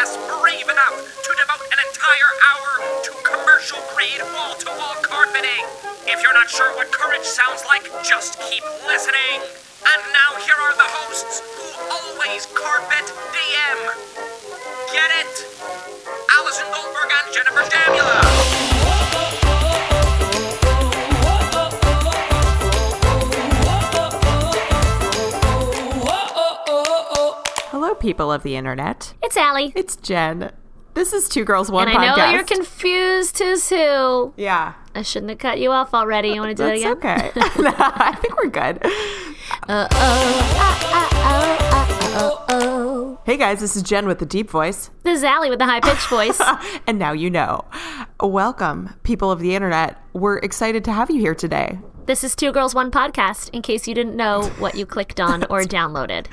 ass brave enough to devote an entire hour to commercial-grade wall-to-wall carpeting. If you're not sure what courage sounds like, just keep listening. And now here are the hosts who always carpet DM. Get it? Allison Goldberg and Jennifer Jamula. Hello, people of the internet. It's Allie. It's Jen. This is Two Girls, One Podcast. And I know you're confused as who. Yeah. I shouldn't have cut you off already. You want to do that again? That's okay. No, I think we're good. Hey, guys. This is Jen with the deep voice. This is Allie with the high-pitched voice. And now you know. Welcome, people of the internet. We're excited to have you here today. This is Two Girls, One Podcast, in case you didn't know what you clicked on or downloaded.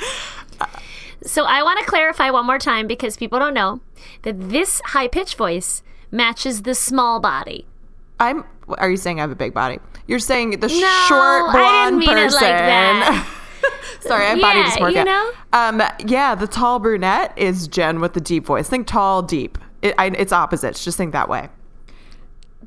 So I want to clarify one more time, because people don't know that this high-pitched voice matches the small body. Are you saying I have a big body? You're saying short, blonde person. No, I didn't mean it like that. Sorry, I have body dysmorphia. You know? The tall brunette is Jen with the deep voice. Think tall, deep. It's opposites. Just think that way.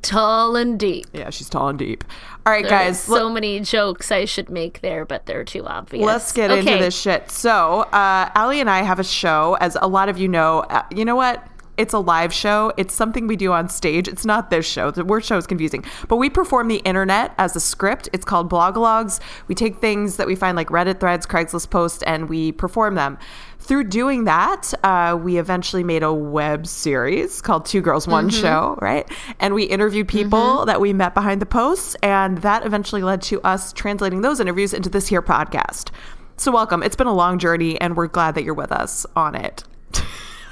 Tall and deep. Yeah, she's tall and deep. All right, guys. So many jokes I should make there, but they're too obvious. Let's get into this shit. So, Allie and I have a show, as a lot of you know. You know what? It's a live show. It's something we do on stage. It's not this show. The word show is confusing. But we perform the internet as a script. It's called blogalogs. We take things that we find like Reddit threads, Craigslist posts, and we perform them. Through doing that, we eventually made a web series called Two Girls, One Show, right? And we interviewed people that we met behind the posts, and that eventually led to us translating those interviews into this here podcast. So welcome. It's been a long journey, and we're glad that you're with us on it.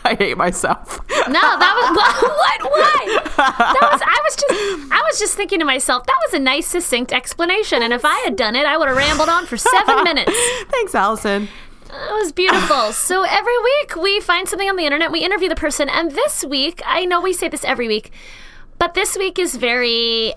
I hate myself. No, that was what? Why? I was just thinking to myself, that was a nice, succinct explanation, and if I had done it, I would have rambled on for 7 minutes. Thanks, Allison. It was beautiful. So every week we find something on the internet, we interview the person, and this week, I know we say this every week, but this week is very,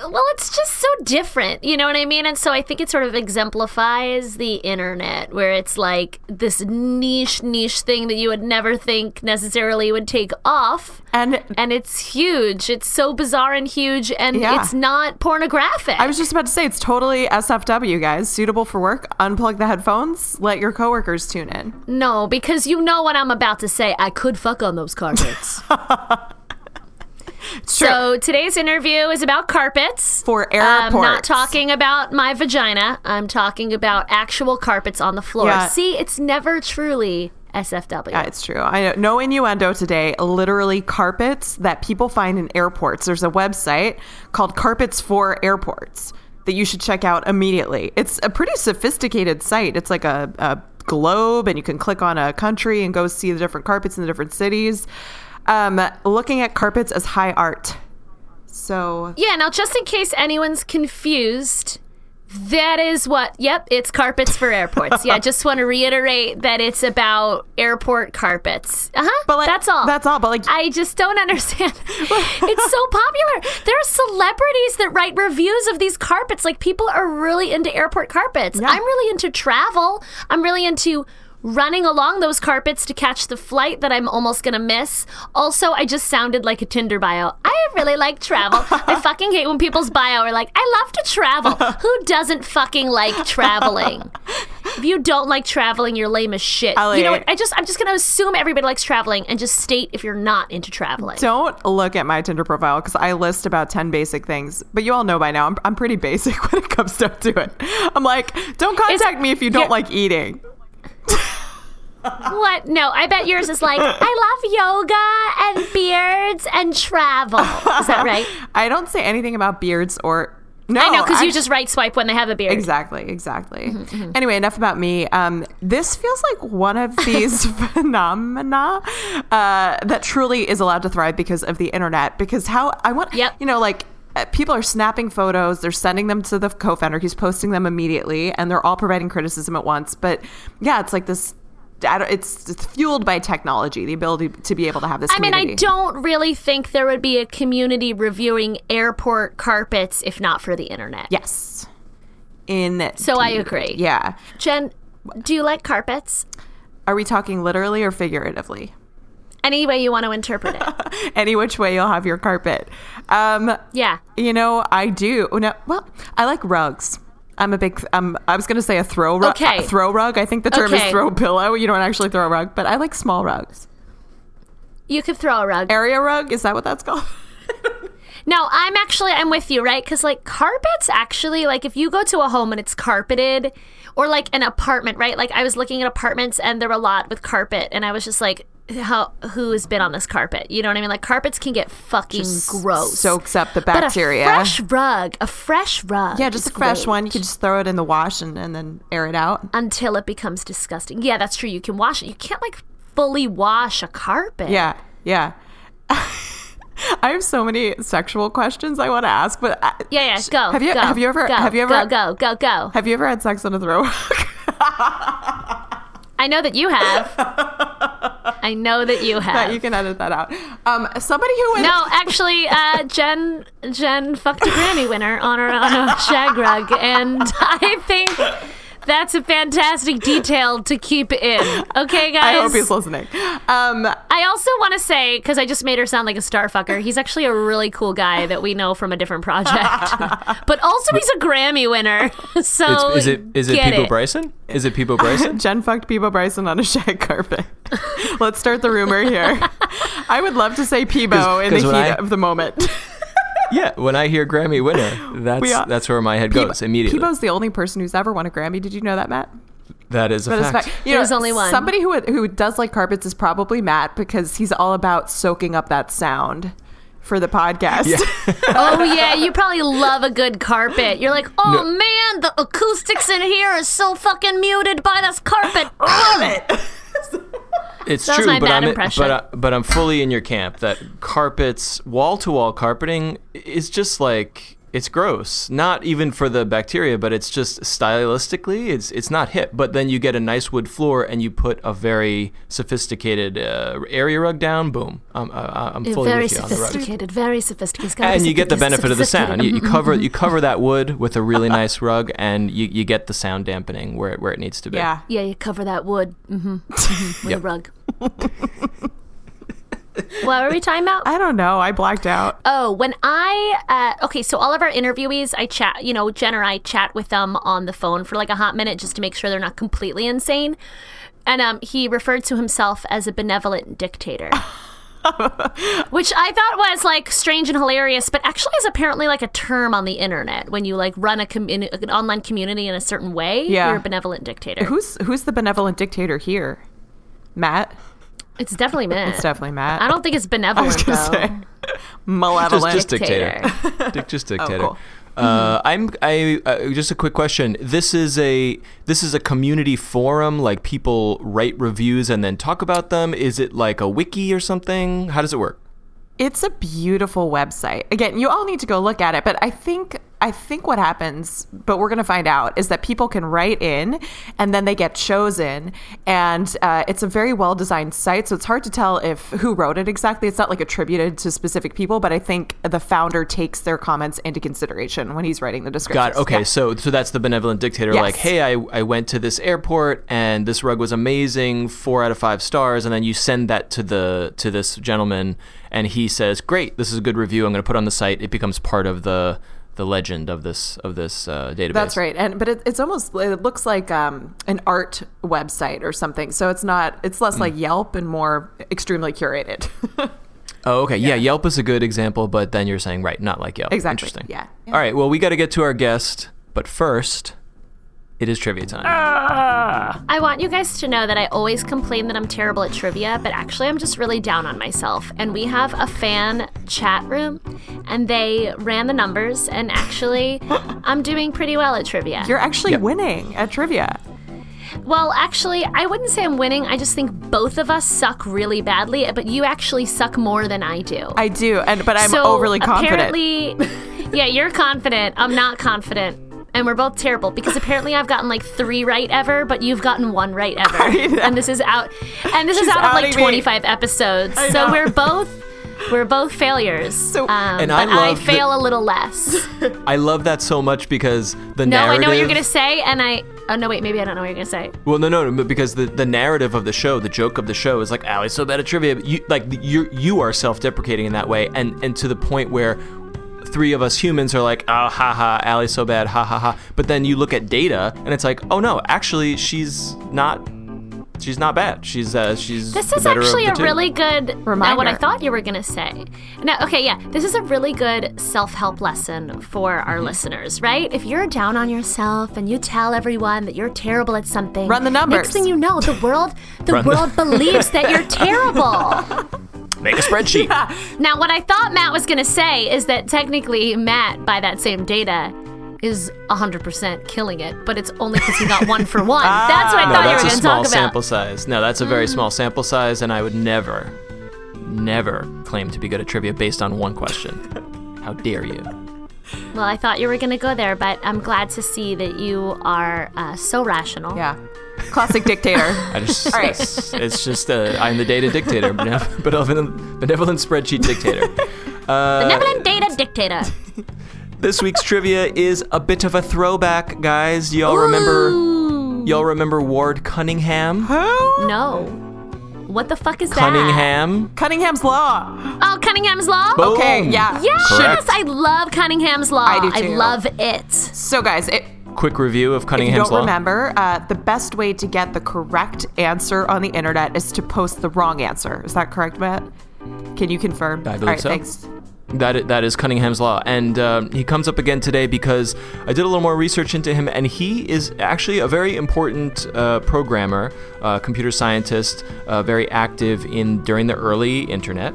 it's just so different, you know what I mean? And so I think it sort of exemplifies the internet, where it's like this niche thing that you would never think necessarily would take off. And it's huge. It's so bizarre and huge, and it's not pornographic. I was just about to say, it's totally SFW, guys. Suitable for work. Unplug the headphones. Let your coworkers tune in. No, because you know what I'm about to say. I could fuck on those carpets. Sure. So today's interview is about carpets. For airports. I'm not talking about my vagina. I'm talking about actual carpets on the floor. Yeah. See, it's never truly SFW. Yeah, it's true. I know. No innuendo today. Literally carpets that people find in airports. There's a website called Carpets for Airports that you should check out immediately. It's a pretty sophisticated site. It's like a globe, and you can click on a country and go see the different carpets in the different cities. Looking at carpets as high art. So yeah, now just in case anyone's confused, that is what, it's Carpets for Airports. Yeah, I just want to reiterate that it's about airport carpets. But that's all. That's all, but I just don't understand. It's so popular. There are celebrities that write reviews of these carpets. Like, people are really into airport carpets. Yeah. I'm really into travel. I'm really into running along those carpets to catch the flight that I'm almost going to miss. Also, I just sounded like a Tinder bio. I really like travel. I fucking hate when people's bio are like, I love to travel. Who doesn't fucking like traveling? If you don't like traveling, you're lame as shit. You know what? I'm just going to assume everybody likes traveling and just state if you're not into traveling. Don't look at my Tinder profile, because I list about 10 basic things. But you all know by now, I'm pretty basic when it comes down to it. I'm like, don't contact me if you don't like eating. What? No, I bet yours is like, I love yoga and beards and travel. Is that right? I don't say anything about beards or... No, I know, because you just right swipe when they have a beard. Exactly. Mm-hmm. Anyway, enough about me. This feels like one of these phenomena that truly is allowed to thrive because of the internet. Because people are snapping photos, they're sending them to the co-founder, he's posting them immediately, and they're all providing criticism at once. But yeah, it's like this, it's fueled by technology, the ability to be able to have this community. I mean, I don't really think there would be a community reviewing airport carpets if not for the internet. Yes. So I agree. Yeah. Jen, do you like carpets? Are we talking literally or figuratively? Any way you want to interpret it. Any which way you'll have your carpet. Yeah. You know, I do. No, well, I like rugs. I'm a big, I was going to say a throw rug. Okay. Throw rug. I think the term is throw pillow. You don't actually throw a rug, but I like small rugs. You could throw a rug. Area rug? Is that what that's called? No, I'm with you, right? Because, like, carpets actually, like, if you go to a home and it's carpeted or, like, an apartment, right? Like, I was looking at apartments and there were a lot with carpet and I was just like, who has been on this carpet? You know what I mean? Like, carpets can get fucking just gross. Soaks up the bacteria. But a fresh rug. Yeah, just a fresh one. You can just throw it in the wash and then air it out. Until it becomes disgusting. Yeah, that's true. You can wash it. You can't, like, fully wash a carpet. Yeah, yeah. I have so many sexual questions I want to ask, but yeah, go. Have you ever Have you ever had sex on a throw rug? I know that you have. But you can edit that out. Somebody who went Jen fucked a Grammy winner on a shag rug, and I think that's a fantastic detail to keep in. Okay, guys? I hope he's listening. I also want to say, because I just made her sound like a starfucker, he's actually a really cool guy that we know from a different project. But also, he's a Grammy winner. So is it Peabo Bryson? Is it Peabo Bryson? Jen fucked Peabo Bryson on a shag carpet. Let's start the rumor here. I would love to say Peabo in the heat of the moment. Yeah, when I hear Grammy winner, that's where my head goes immediately. Peabo's the only person who's ever won a Grammy. Did you know that, Matt? That is a fact. There's only one. Somebody who does like carpets is probably Matt, because he's all about soaking up that sound for the podcast. Yeah. Oh, yeah, you probably love a good carpet. You're like, man, the acoustics in here is so fucking muted by this carpet. I love it. It's true, but I'm fully in your camp that carpets, wall-to-wall carpeting is just like, it's gross. Not even for the bacteria, but it's just stylistically, it's not hip. But then you get a nice wood floor and you put a very sophisticated area rug down, boom. I'm fully with you on the rug. Very sophisticated. And you get the benefit of the sound. You cover that wood with a really nice rug, and you get the sound dampening where it needs to be. Yeah, yeah. You cover that wood with a rug. What were we talking about? I don't know. I blacked out. Oh, when I so all of our interviewees, I chat, Jen or I chat with them on the phone for like a hot minute just to make sure they're not completely insane. And he referred to himself as a benevolent dictator, which I thought was like strange and hilarious, but actually is apparently like a term on the internet when you like run an online community in a certain way. Yeah. You're a benevolent dictator. Who's the benevolent dictator here? Matt? It's definitely Matt. I don't think it's benevolent, though. Say, malevolent. Just dictator. Just dictator. Oh, cool. Just a quick question. This is a community forum, like people write reviews and then talk about them. Is it like a wiki or something? How does it work? It's a beautiful website. Again, you all need to go look at it, but I think what happens, but we're going to find out, is that people can write in and then they get chosen. And it's a very well-designed site, so it's hard to tell who wrote it exactly. It's not like attributed to specific people, but I think the founder takes their comments into consideration when he's writing the description. Got it. Okay, yeah. So that's the benevolent dictator. Yes. Like, hey, I went to this airport and this rug was amazing, 4 out of 5 stars. And then you send that to this gentleman and he says, great, this is a good review. I'm going to put on the site. It becomes part of the legend of this database. That's right, but it's almost, it looks like an art website or something. So it's not, it's less like Yelp and more extremely curated. Oh, okay, yeah. Yelp is a good example, but then you're saying right, not like Yelp. Exactly. Interesting. Yeah. All right, well, we got to get to our guest, but first, it is trivia time. I want you guys to know that I always complain that I'm terrible at trivia, but actually I'm just really down on myself. And we have a fan chat room, and they ran the numbers, and actually I'm doing pretty well at trivia. You're actually winning at trivia. Well, actually, I wouldn't say I'm winning. I just think both of us suck really badly, but you actually suck more than I do. I do, but I'm overly confident. Apparently, yeah, you're confident. I'm not confident. And we're both terrible because apparently I've gotten like 3 right ever, but you've gotten 1 right ever. And this is out of like 25 episodes. So we're both We're both failures. So, and I fail a little less. I love that so much because the narrative. No, I know what you're gonna say, and I. Oh no, wait, maybe I don't know what you're gonna say. Well, no, because the narrative of the show, the joke of the show, is like, Allie's so bad at trivia. But you are self-deprecating in that way, and to the point where. Three of us humans are like, oh, ha ha, Allie's so bad, ha ha ha. But then you look at data, and it's like, oh no, actually, she's not bad. She's. This is actually a really good reminder. Now, what I thought you were gonna say. Now, okay, yeah, this is a really good self-help lesson for our listeners, right? If you're down on yourself and you tell everyone that you're terrible at something, run the numbers. Next thing you know, the world believes that you're terrible. Make a spreadsheet. Yeah. Now, what I thought Matt was going to say is that technically Matt, by that same data, is 100% killing it, but it's only because he got 1 for 1. That's what I thought you were going to talk about. That's a small sample size. No, that's a very small sample size, and I would never claim to be good at trivia based on one question. How dare you? Well, I thought you were going to go there, but I'm glad to see that you are so rational. Yeah. Classic dictator. All right. It's just I'm the data dictator, benevolent spreadsheet dictator. Benevolent data dictator. This week's trivia is a bit of a throwback, guys. Y'all remember Ward Cunningham? Huh? No. What the fuck is that? Cunningham's Law. Oh, Cunningham's Law? Boom. Okay, yeah. Yes, I love Cunningham's Law. I do too. I love it. So, guys, quick review of Cunningham's Law. If you don't remember, the best way to get the correct answer on the internet is to post the wrong answer. Is that correct, Matt? Can you confirm? I believe all right, so. Thanks. That is Cunningham's Law, and he comes up again today because I did a little more research into him, and he is actually a very important programmer, computer scientist, very active during the early internet,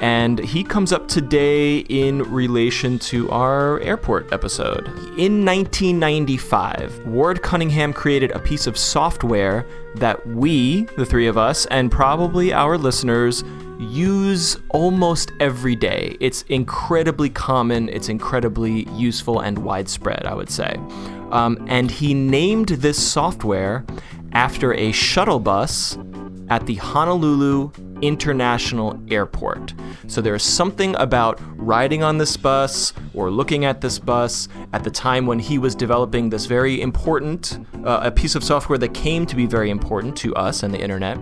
and he comes up today in relation to our airport episode. In 1995, Ward Cunningham created a piece of software that we, the three of us, and probably our listeners, use almost every day. It's incredibly common, it's incredibly useful and widespread, I would say. And he named this software after a shuttle bus at the Honolulu International Airport. So there is something about riding on this bus or looking at this bus at the time when he was developing this very important, a piece of software that came to be very important to us and the internet.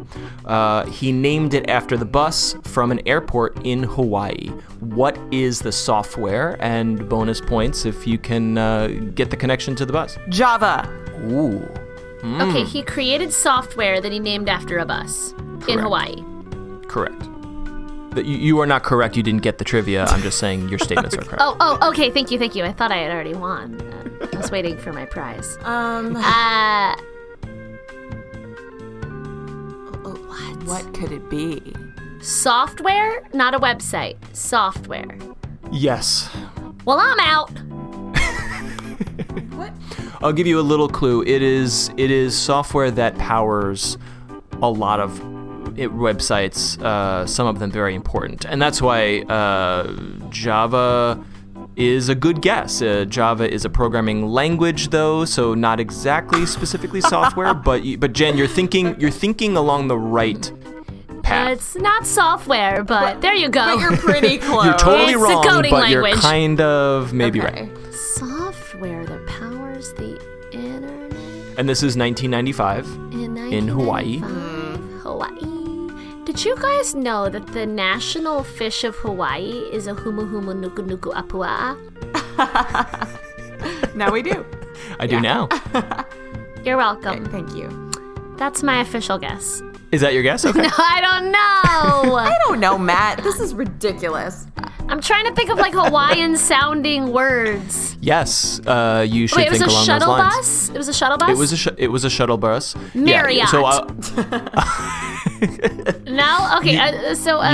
He named it after the bus from an airport in Hawaii. What is the software? And bonus points if you can get the connection to the bus. Java. Ooh. Mm. Okay, he created software that he named after a bus in Hawaii. Correct. You are not correct. You didn't get the trivia. I'm just saying your statements are correct. Oh, okay. Thank you. I thought I had already won. I was waiting for my prize. What could it be? Software? Not a website. Software. Yes. Well, I'm out. What? I'll give you a little clue. It is software that powers a lot of websites, some of them very important. And that's why Java is a good guess. Java is a programming language, though, so not exactly specifically software. But Jen, you're thinking along the right path. It's not software, but there you go. But you're pretty close. You're totally wrong, it's a coding language. You're kind of maybe right. Software that powers the internet. And this is 1995 in Hawaii. Did you guys know that the national fish of Hawaii is a humu humu nuku nuku apua'a? Now we do. I do now. You're welcome. Thank you. That's my official guess. Is that your guess? Okay. No, I don't know. I don't know, Matt. This is ridiculous. I'm trying to think of like Hawaiian-sounding words. Yes, you should think along those lines. Wait, it was a shuttle bus? It was a shuttle bus. Marriott. Yeah, so no? Okay,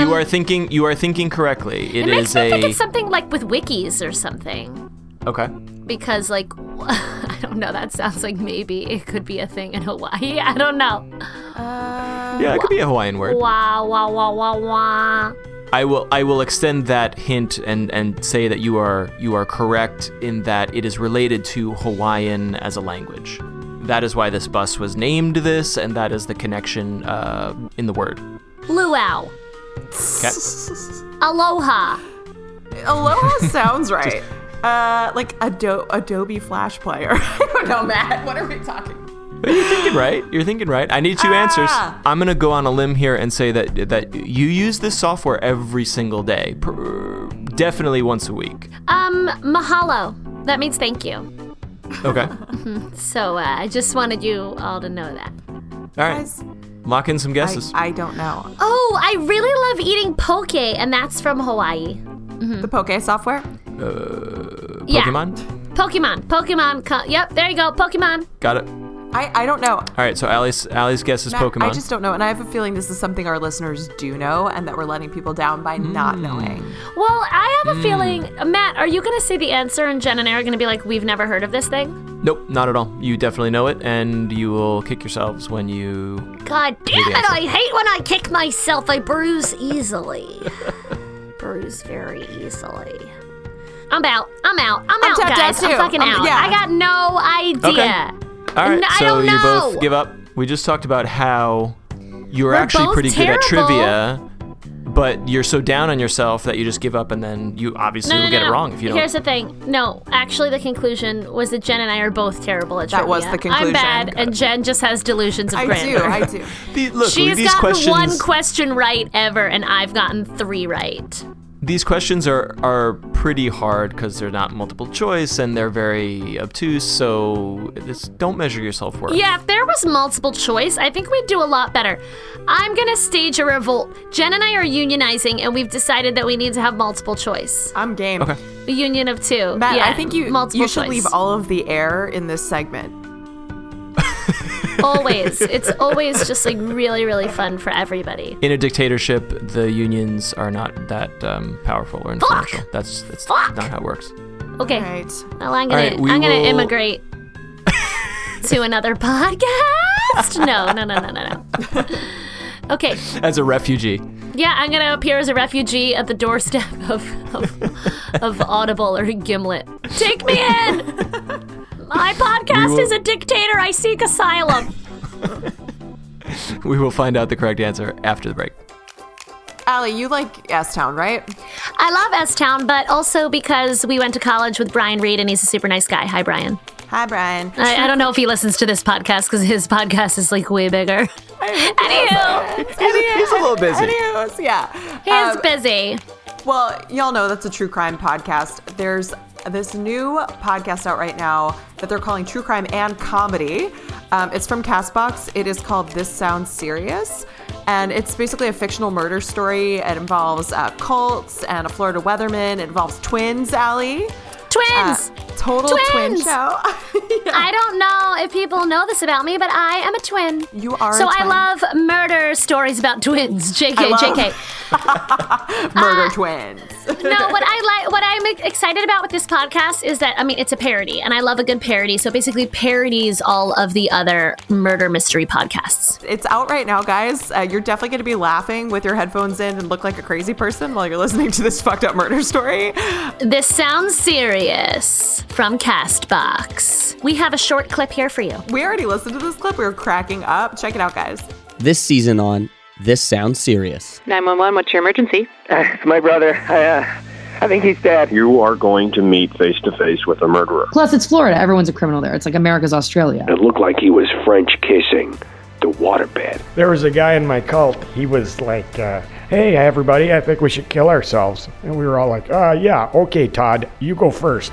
You are thinking correctly. It makes me think it's something like with wikis or something. Okay. Because like, I don't know, that sounds like maybe it could be a thing in Hawaii. I don't know. Yeah, it could be a Hawaiian word. Wah, wah, wah, wah, wah. I will extend that hint and say that you are correct in that it is related to Hawaiian as a language. That is why this bus was named this, and that is the connection in the word. Luau. Okay. Aloha. Aloha sounds right. Like Adobe Flash Player. I don't know, Matt. What are we talking about? But you're thinking right. You're thinking right. I need two answers. I'm going to go on a limb here and say that you use this software every single day. Definitely once a week. Mahalo. That means thank you. Okay. So I just wanted you all to know that. All right. Guys, lock in some guesses. I don't know. Oh, I really love eating poke, and that's from Hawaii. Mm-hmm. The poke software? Pokemon? Yeah. Pokemon. Yep, there you go. Pokemon. Got it. I don't know. All right, so Allie's guess is Pokemon. I just don't know, and I have a feeling this is something our listeners do know and that we're letting people down by not knowing. Well, I have a feeling, Matt, are you going to say the answer and Jen and I are going to be like, we've never heard of this thing? Nope, not at all. You definitely know it, and you will kick yourselves when you... God damn it, I hate when I kick myself. I bruise easily. Bruise very easily. I'm out, guys. I'm fucking out. Yeah. I got no idea. Okay. All right, so you both give up. We just talked about how you're actually pretty good at trivia, but you're so down on yourself that you just give up, and then you obviously will get it wrong if you don't. Here's the thing. No, actually the conclusion was that Jen and I are both terrible at trivia. That was the conclusion. I'm bad, and Jen just has delusions of grandeur. I do. She's gotten one question right ever, and I've gotten three right. These questions are pretty hard because they're not multiple choice and they're very obtuse, so don't measure your self-worth. Yeah, if there was multiple choice, I think we'd do a lot better. I'm going to stage a revolt. Jen and I are unionizing, and we've decided that we need to have multiple choice. I'm game. Okay. A union of two. Matt, yeah, I think you should leave all of the air in this segment. Always. It's always just like really, really fun for everybody. In a dictatorship, the unions are not that powerful or influential. Fuck. That's not how it works. Okay. All right. Well, I'm gonna immigrate to another podcast. No. Okay. As a refugee. Yeah, I'm gonna appear as a refugee at the doorstep of Audible or Gimlet. Take me in. My podcast is a dictator. I seek asylum. We will find out the correct answer after the break. Allie, you like S-Town, right? I love S-Town, but also because we went to college with Brian Reed, and he's a super nice guy. Hi, Brian. Hi, Brian. I don't know if he listens to this podcast because his podcast is like way bigger. Anywho. He's a little busy. Anywho, yeah. He is busy. Well, y'all know that's a true crime podcast. There's this new podcast out right now that they're calling True Crime and Comedy. It's from CastBox. It is called This Sounds Serious. And it's basically a fictional murder story. It involves cults and a Florida weatherman. It involves twins, Allie. Twins! Total twin show. Yeah. I don't know if people know this about me, but I am a twin. You are a twin. I love murder stories about twins. JK. Murder twins. No, what I'm excited about with this podcast is that, I mean, it's a parody, and I love a good parody. So basically parodies all of the other murder mystery podcasts. It's out right now, guys. You're definitely going to be laughing with your headphones in and look like a crazy person while you're listening to this fucked up murder story. This Sounds Serious from CastBox. We have a short clip here for you. We already listened to this clip. We were cracking up. Check it out, guys. This season on This Sounds Serious. 911, what's your emergency? It's my brother. I think he's dead. You are going to meet face-to-face with a murderer. Plus, it's Florida. Everyone's a criminal there. It's like America's Australia. It looked like he was French kissing the waterbed. There was a guy in my cult. He was like, hey, everybody, I think we should kill ourselves. And we were all like, yeah, okay, Todd, you go first.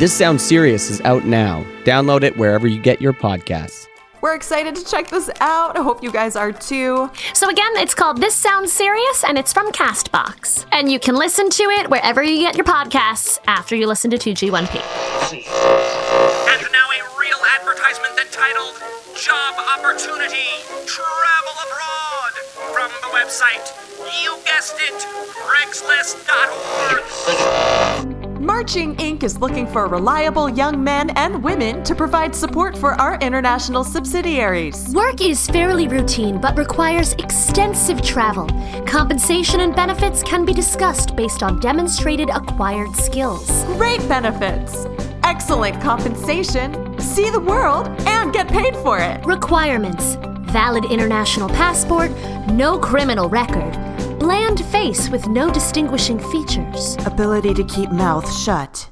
This Sounds Serious is out now. Download it wherever you get your podcasts. We're excited to check this out. I hope you guys are too. So again, it's called This Sounds Serious, and it's from CastBox. And you can listen to it wherever you get your podcasts after you listen to 2G1P. And now a real advertisement that titled Job Opportunity Travel Abroad from the website, you guessed it, Craigslist.org. Marching Inc. is looking for reliable young men and women to provide support for our international subsidiaries. Work is fairly routine, but requires extensive travel. Compensation and benefits can be discussed based on demonstrated acquired skills. Great benefits, excellent compensation, see the world, and get paid for it. Requirements. valid international passport, no criminal record, bland face with no distinguishing features. Ability to keep mouth shut.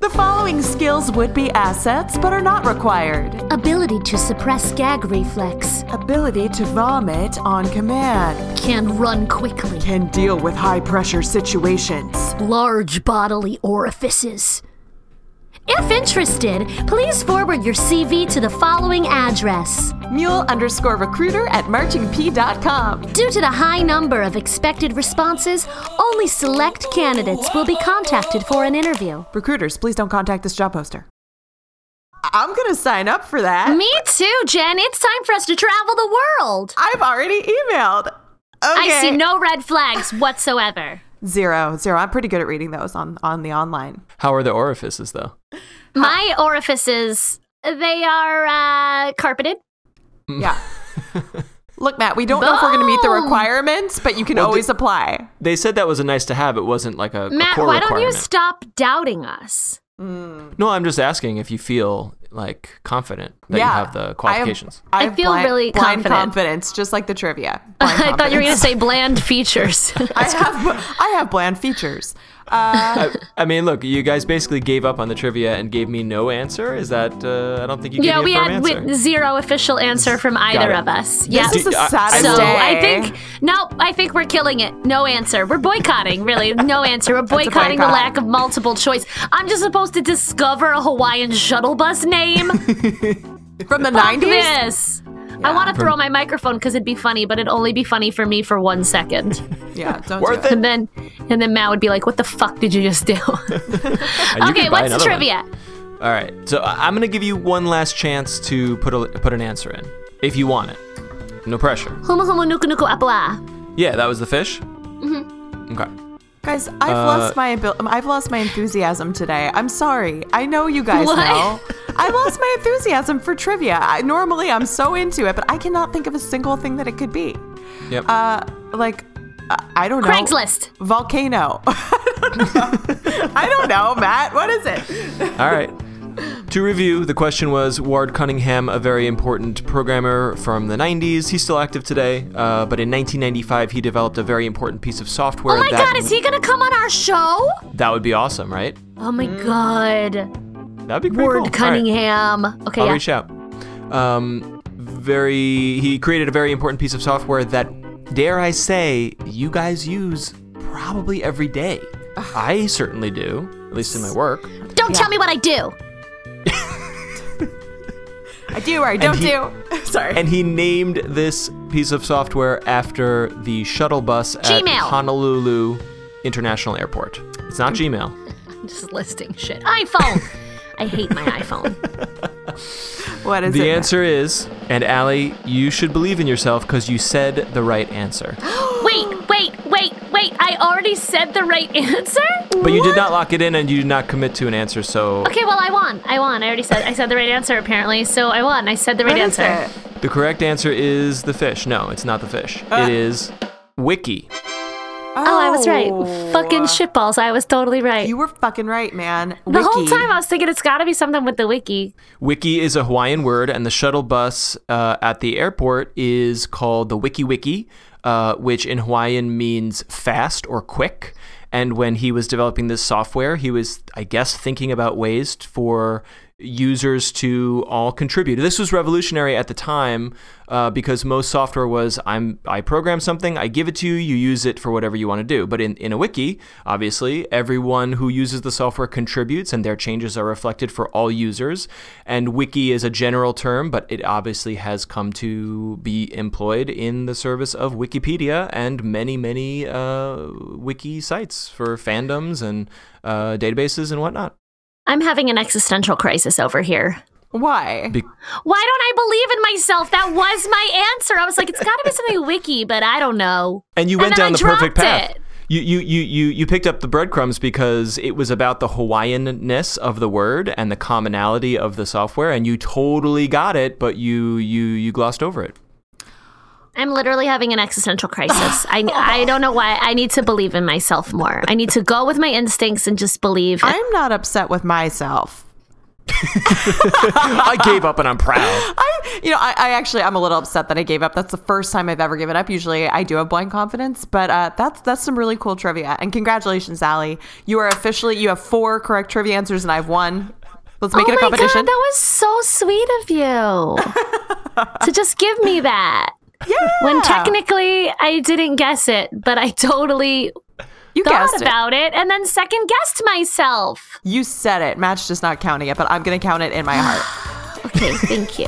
The following skills would be assets, but are not required. Ability to suppress gag reflex. Ability to vomit on command. Can run quickly. Can deal with high-pressure situations. Large bodily orifices. If interested, please forward your CV to the following address. mule_recruiter@marchingp.com. Due to the high number of expected responses, only select candidates will be contacted for an interview. Recruiters, please don't contact this job poster. I'm gonna sign up for that. Me too, Jen. It's time for us to travel the world. I've already emailed. Okay. I see no red flags whatsoever. Zero. I'm pretty good at reading those on the online. How are the orifices, though? My orifices, they are carpeted. Yeah. Look, Matt, we don't know if we're going to meet the requirements, but you can always apply. They said that was a nice to have. It wasn't like a core requirement. Matt, why don't you stop doubting us? No, I'm just asking if you feel like confident that you have the qualifications. I feel really confident. Blind confidence, just like the trivia. I thought you were going to say bland features. I have bland features. I mean, look, you guys basically gave up on the trivia and gave me no answer. Is that, I don't think you gave me a firm answer. Yeah, we had zero official answer from either of us. Yeah. This is the saddest day. I think we're killing it. No answer. We're boycotting, really. No answer. We're boycotting the lack of multiple choice. I'm just supposed to discover a Hawaiian shuttle bus name? From the 90s? This. Yeah. I want to throw my microphone because it'd be funny, but it'd only be funny for me for 1 second. Yeah, don't worth do it. And then Matt would be like, what the fuck did you just do? Okay, what's the trivia? One. All right, so I'm going to give you one last chance to put an answer in, if you want it. No pressure. Yeah, that was the fish? Mm-hmm. Okay. Guys, I've lost my enthusiasm today. I'm sorry. I know you guys know. I lost my enthusiasm for trivia. Normally, I'm so into it, but I cannot think of a single thing that it could be. Yep. I don't know. Craigslist. Volcano. I don't know, Matt. What is it? All right. To review, the question was Ward Cunningham, a very important programmer from the 90s. He's still active today, but in 1995, he developed a very important piece of software. Oh my God, is he going to come on our show? That would be awesome, right? Oh my God. That'd be pretty cool. Ward Cunningham. Right. Okay, I'll reach out. He created a very important piece of software that, dare I say, you guys use probably every day. I certainly do, at least in my work. Don't tell me what I do. I do or I don't do. Sorry. And he named this piece of software after the shuttle bus at Honolulu International Airport. It's not Gmail. I'm just listing shit. iPhone. I hate my iPhone. What is it? The answer is, and Allie, you should believe in yourself because you said the right answer. Wait, I already said the right answer? But you did not lock it in and you did not commit to an answer, so... Okay, well, I won. I said the right answer, apparently, so I won. I said the right answer. The correct answer is the fish. No, it's not the fish. It is Wiki. Oh, I was right. Fucking shitballs. I was totally right. You were fucking right, man. Wiki. The whole time I was thinking it's got to be something with the wiki. Wiki is a Hawaiian word, and the shuttle bus at the airport is called the Wiki Wiki, which in Hawaiian means fast or quick. And when he was developing this software, he was, I guess, thinking about ways for users to all contribute. This was revolutionary at the time because most software was, I program something, I give it to you, you use it for whatever you want to do. But in a wiki, obviously, everyone who uses the software contributes and their changes are reflected for all users. And wiki is a general term, but it obviously has come to be employed in the service of Wikipedia and many, many wiki sites for fandoms and databases and whatnot. I'm having an existential crisis over here. Why? Why don't I believe in myself? That was my answer. I was like, it's got to be something wiki, but I don't know. And you went down the perfect path. You picked up the breadcrumbs because it was about the Hawaiian-ness of the word and the commonality of the software, and you totally got it, but you glossed over it. I'm literally having an existential crisis. I don't know why. I need to believe in myself more. I need to go with my instincts and just believe. I'm not upset with myself. I gave up and I'm proud. I'm a little upset that I gave up. That's the first time I've ever given up. Usually I do have blind confidence, but that's some really cool trivia. And congratulations, Allie. You have 4 correct trivia answers and I have 1. Let's make it a competition. Oh my God, that was so sweet of you to just give me that. Yeah. When technically I didn't guess it, but I totally thought about it and then second guessed myself. You said it. Matt's just not counting it, but I'm going to count it in my heart. Okay, thank you.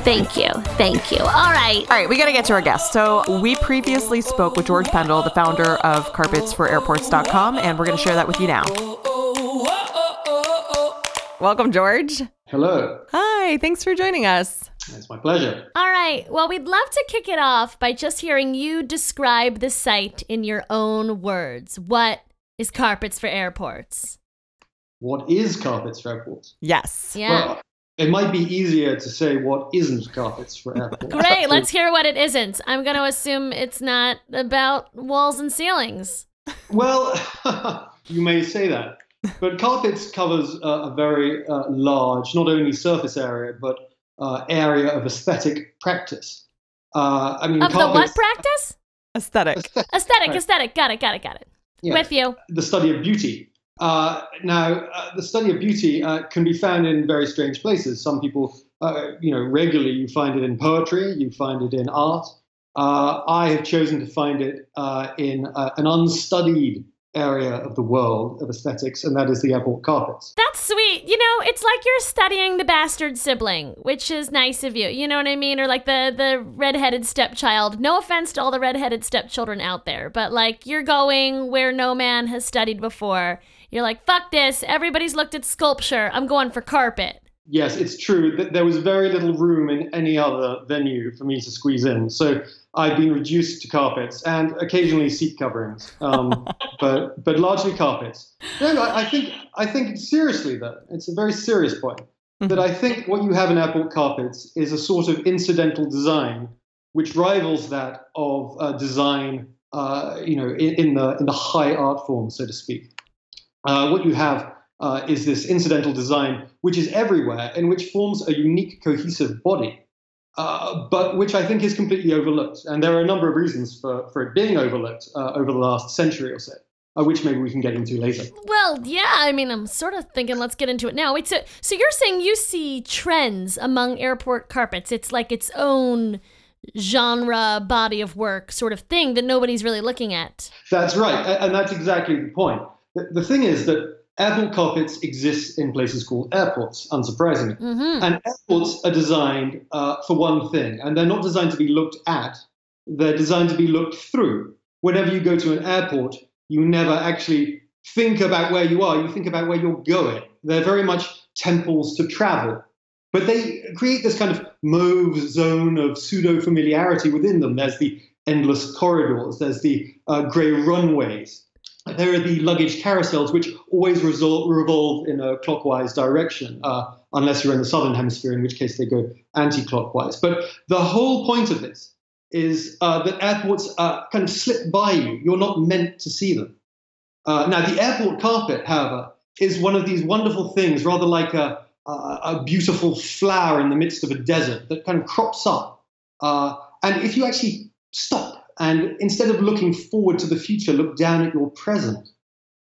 Thank you. Thank you. All right. All right, we got to get to our guest. So we previously spoke with George Pendle, the founder of carpetsforairports.com, and we're going to share that with you now. Welcome, George. Hello. Hi, thanks for joining us. It's my pleasure. All right. Well, we'd love to kick it off by just hearing you describe the site in your own words. What is Carpets for Airports? What is Carpets for Airports? Yes. Yeah. Well, it might be easier to say what isn't Carpets for Airports. Great. Let's hear what it isn't. I'm going to assume it's not about walls and ceilings. Well, you may say that. But Carpets covers a very large, not only surface area, but area of aesthetic practice. Of Carpets, the what practice? Aesthetic. Aesthetic. Got it. Yeah. With you. The study of beauty. The study of beauty can be found in very strange places. Some people, regularly you find it in poetry, you find it in art. I have chosen to find it in an unstudied area of the world of aesthetics, and that is the airport carpets. That's sweet. It's like you're studying the bastard sibling, which is nice of you. You know what I mean? Or like the redheaded stepchild. No offense to all the redheaded stepchildren out there, but like you're going where no man has studied before. You're like, fuck this. Everybody's looked at sculpture. I'm going for carpet. Yes, it's true that there was very little room in any other venue for me to squeeze in. So I've been reduced to carpets and occasionally seat coverings, but largely carpets. No, I think seriously, though, it's a very serious point, that I think what you have in airport carpets is a sort of incidental design which rivals that of design, in the high art form, so to speak. What you have is this incidental design, which is everywhere and which forms a unique cohesive body, but which I think is completely overlooked. And there are a number of reasons for it being overlooked over the last century or so, which maybe we can get into later. Well, yeah, I'm sort of thinking let's get into it now. Wait, so you're saying you see trends among airport carpets. It's like its own genre, body of work sort of thing that nobody's really looking at. That's right. And that's exactly the point. The thing is that airport carpets exist in places called airports, unsurprisingly. Mm-hmm. And airports are designed for one thing, and they're not designed to be looked at. They're designed to be looked through. Whenever you go to an airport, you never actually think about where you are. You think about where you're going. They're very much temples to travel. But they create this kind of mauve zone of pseudo-familiarity within them. There's the endless corridors. There's the grey runways. There are the luggage carousels, which always revolve in a clockwise direction, unless you're in the southern hemisphere, in which case they go anti-clockwise. But the whole point of this is that airports kind of slip by you. You're not meant to see them. The airport carpet, however, is one of these wonderful things, rather like a beautiful flower in the midst of a desert that kind of crops up. And if you actually stop, and instead of looking forward to the future, look down at your present.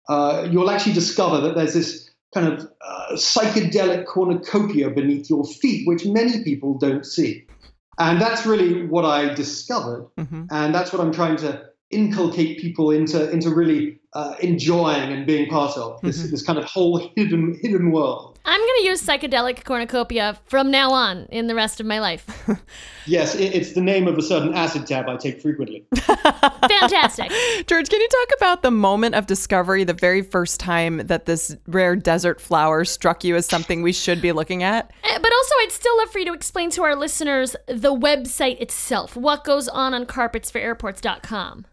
You'll actually discover that there's this kind of psychedelic cornucopia beneath your feet, which many people don't see. And that's really what I discovered. Mm-hmm. And that's what I'm trying to inculcate people into really enjoying and being part of, this kind of whole hidden world. I'm going to use psychedelic cornucopia from now on in the rest of my life. Yes, it's the name of a certain acid tab I take frequently. Fantastic. George, can you talk about the moment of discovery, the very first time that this rare desert flower struck you as something we should be looking at? But also, I'd still love for you to explain to our listeners the website itself. What goes on carpetsforairports.com?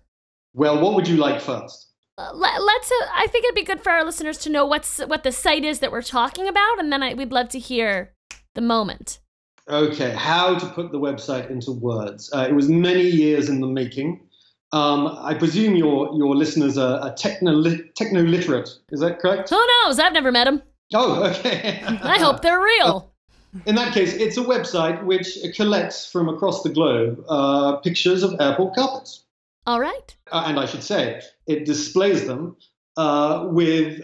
Well, what would you like first? I think it'd be good for our listeners to know what the site is that we're talking about, and then we'd love to hear the moment. Okay, how to put the website into words. It was many years in the making. I presume your listeners are techno-literate. Is that correct? Who knows? I've never met them. Oh, okay. I hope they're real. In that case, it's a website which collects from across the globe pictures of airport carpets. All right. And I should say, it displays them with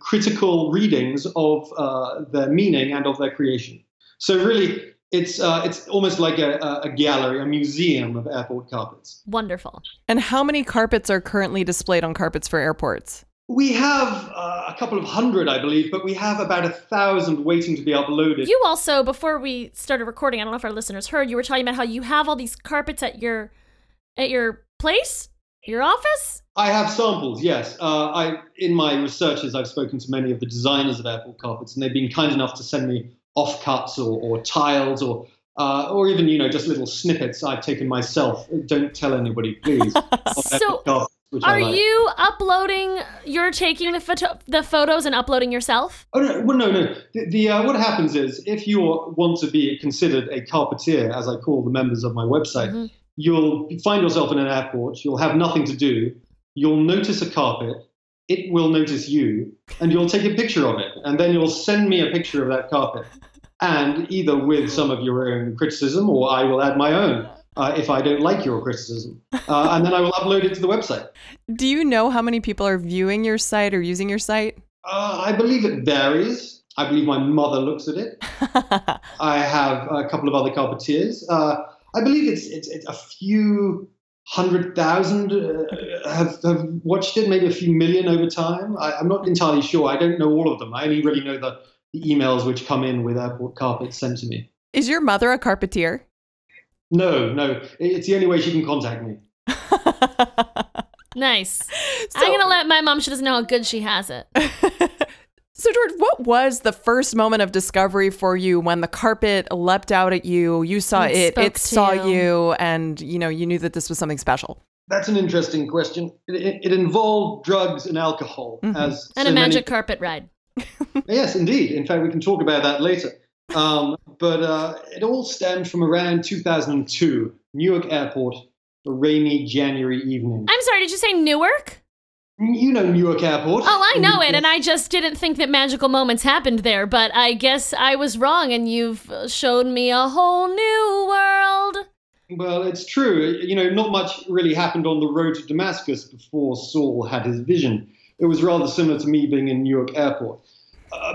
critical readings of their meaning and of their creation. So really, it's almost like a gallery, a museum of airport carpets. Wonderful. And how many carpets are currently displayed on Carpets for Airports? We have a couple of hundred, I believe, but we have about 1,000 waiting to be uploaded. You also, before we started recording, I don't know if our listeners heard, you were talking about how you have all these carpets at your place, your office? I have samples, yes. In my researches, I've spoken to many of the designers of airport carpets, and they've been kind enough to send me offcuts or tiles or even, just little snippets I've taken myself. Don't tell anybody, please. Are you uploading? You're taking the photos and uploading yourself? Oh no, well, no. The what happens is, if you want to be considered a carpeteer, as I call the members of my website, mm-hmm. You'll find yourself in an airport. You'll have nothing to do. You'll notice a carpet. It will notice you, and you'll take a picture of it, and then you'll send me a picture of that carpet, and either with some of your own criticism, or I will add my own. If I don't like your criticism. And then I will upload it to the website. Do you know how many people are viewing your site or using your site? I believe it varies. I believe my mother looks at it. I have a couple of other carpeteers. I believe it's a few 100,000 have watched it, maybe a few million over time. I'm not entirely sure. I don't know all of them. I only really know the emails which come in with airport carpets sent to me. Is your mother a carpeteer? No. It's the only way she can contact me. Nice. So, I'm going to let my mom, she doesn't know how good she has it. So, George, what was the first moment of discovery for you when the carpet leapt out at you? You saw it saw you, and, you knew that this was something special. That's an interesting question. It involved drugs and alcohol. Mm-hmm. And a magic carpet ride. Yes, indeed. In fact, we can talk about that later. But it all stemmed from around 2002, Newark Airport, a rainy January evening. I'm sorry, did you say Newark? You know Newark Airport. Oh, I know it, and I just didn't think that magical moments happened there, but I guess I was wrong, and you've shown me a whole new world. Well, it's true. Not much really happened on the road to Damascus before Saul had his vision. It was rather similar to me being in Newark Airport.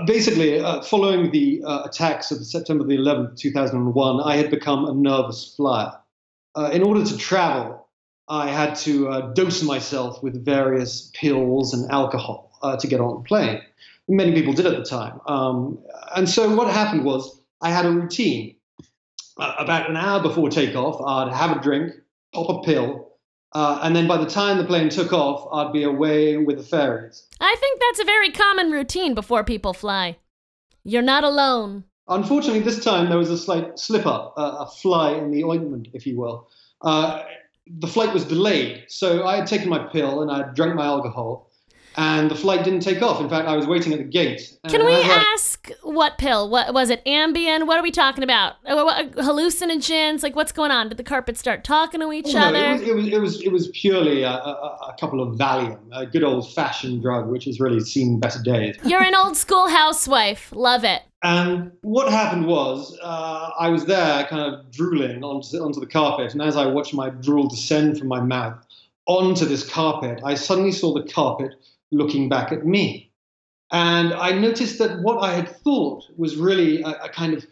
Basically, following the attacks of September the 11th, 2001, I had become a nervous flyer. In order to travel, I had to dose myself with various pills and alcohol to get on the plane. Many people did at the time. And so what happened was I had a routine. About an hour before takeoff, I'd have a drink, pop a pill, and then by the time the plane took off, I'd be away with the ferries. I think that's a very common routine before people fly. You're not alone. Unfortunately, this time there was a slight slip-up, a fly in the ointment, if you will. The flight was delayed, so I had taken my pill and I had drunk my alcohol, and the flight didn't take off. In fact, I was waiting at the gate. Can we ask what pill? What was it? Ambien? What are we talking about? Hallucinogens? Like, what's going on? Did the carpet start talking to each other? No, it was purely a couple of Valium, a good old-fashioned drug, which has really seen better days. You're an old-school housewife. Love it. And what happened was I was there kind of drooling onto the carpet, and as I watched my drool descend from my mouth onto this carpet, I suddenly saw the carpet looking back at me. And I noticed that what I had thought was really a kind of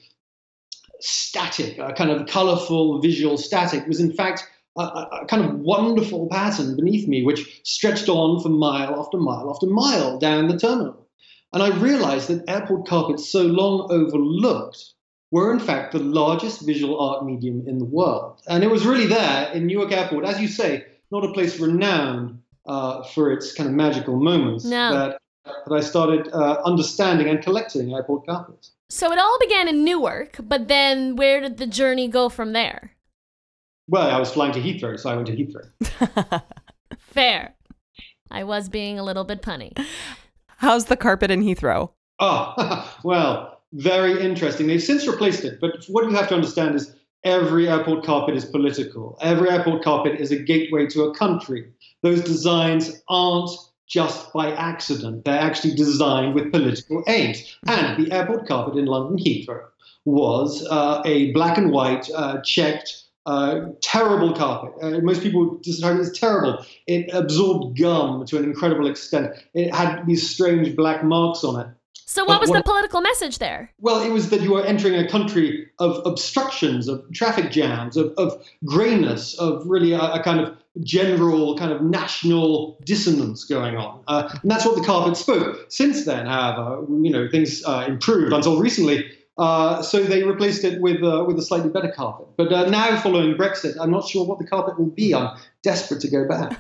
static, a kind of colorful visual static, was in fact a kind of wonderful pattern beneath me, which stretched on for mile after mile after mile down the terminal. And I realized that airport carpets, so long overlooked, were in fact the largest visual art medium in the world. And it was really there in Newark Airport, as you say, not a place renowned for its kind of magical moments, that I started understanding and collecting airport carpets. So it all began in Newark, but then where did the journey go from there? Well, I was flying to Heathrow, so I went to Heathrow. Fair. I was being a little bit punny. How's the carpet in Heathrow? Oh, well, very interesting. They've since replaced it, but what you have to understand is every airport carpet is political. Every airport carpet is a gateway to a country. Those designs aren't just by accident. They're actually designed with political aims. And the airport carpet in London Heathrow was a black and white checked, terrible carpet. Most people would describe it as terrible. It absorbed gum to an incredible extent. It had these strange black marks on it. So what was the political message there? Well, it was that you are entering a country of obstructions, of traffic jams, of grayness, of really a kind of general kind of national dissonance going on. And that's what the carpet spoke. Since then, however, things improved until recently. So they replaced it with a slightly better carpet. But now, following Brexit, I'm not sure what the carpet will be. I'm desperate to go back.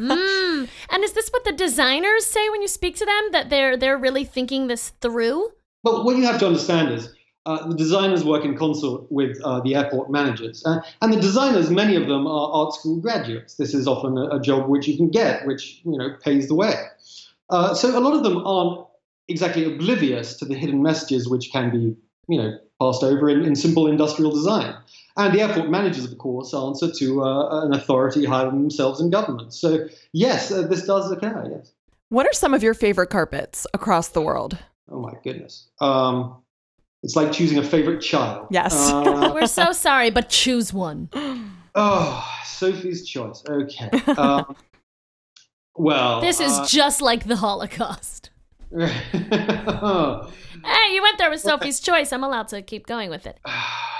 And is this what the designers say when you speak to them, that they're really thinking this through? Well, what you have to understand is the designers work in consort with the airport managers. And the designers, many of them are art school graduates. This is often a job which you can get, which pays the way. So a lot of them aren't exactly oblivious to the hidden messages which can be passed over in simple industrial design. And the airport managers, of course, answer to an authority higher than themselves in government. So, yes, this does occur, yes. What are some of your favorite carpets across the world? Oh, my goodness. It's like choosing a favorite child. Yes. We're so sorry, but choose one. Oh, Sophie's Choice. Okay. This is just like the Holocaust. Hey, you went there with Sophie's Choice. I'm allowed to keep going with it.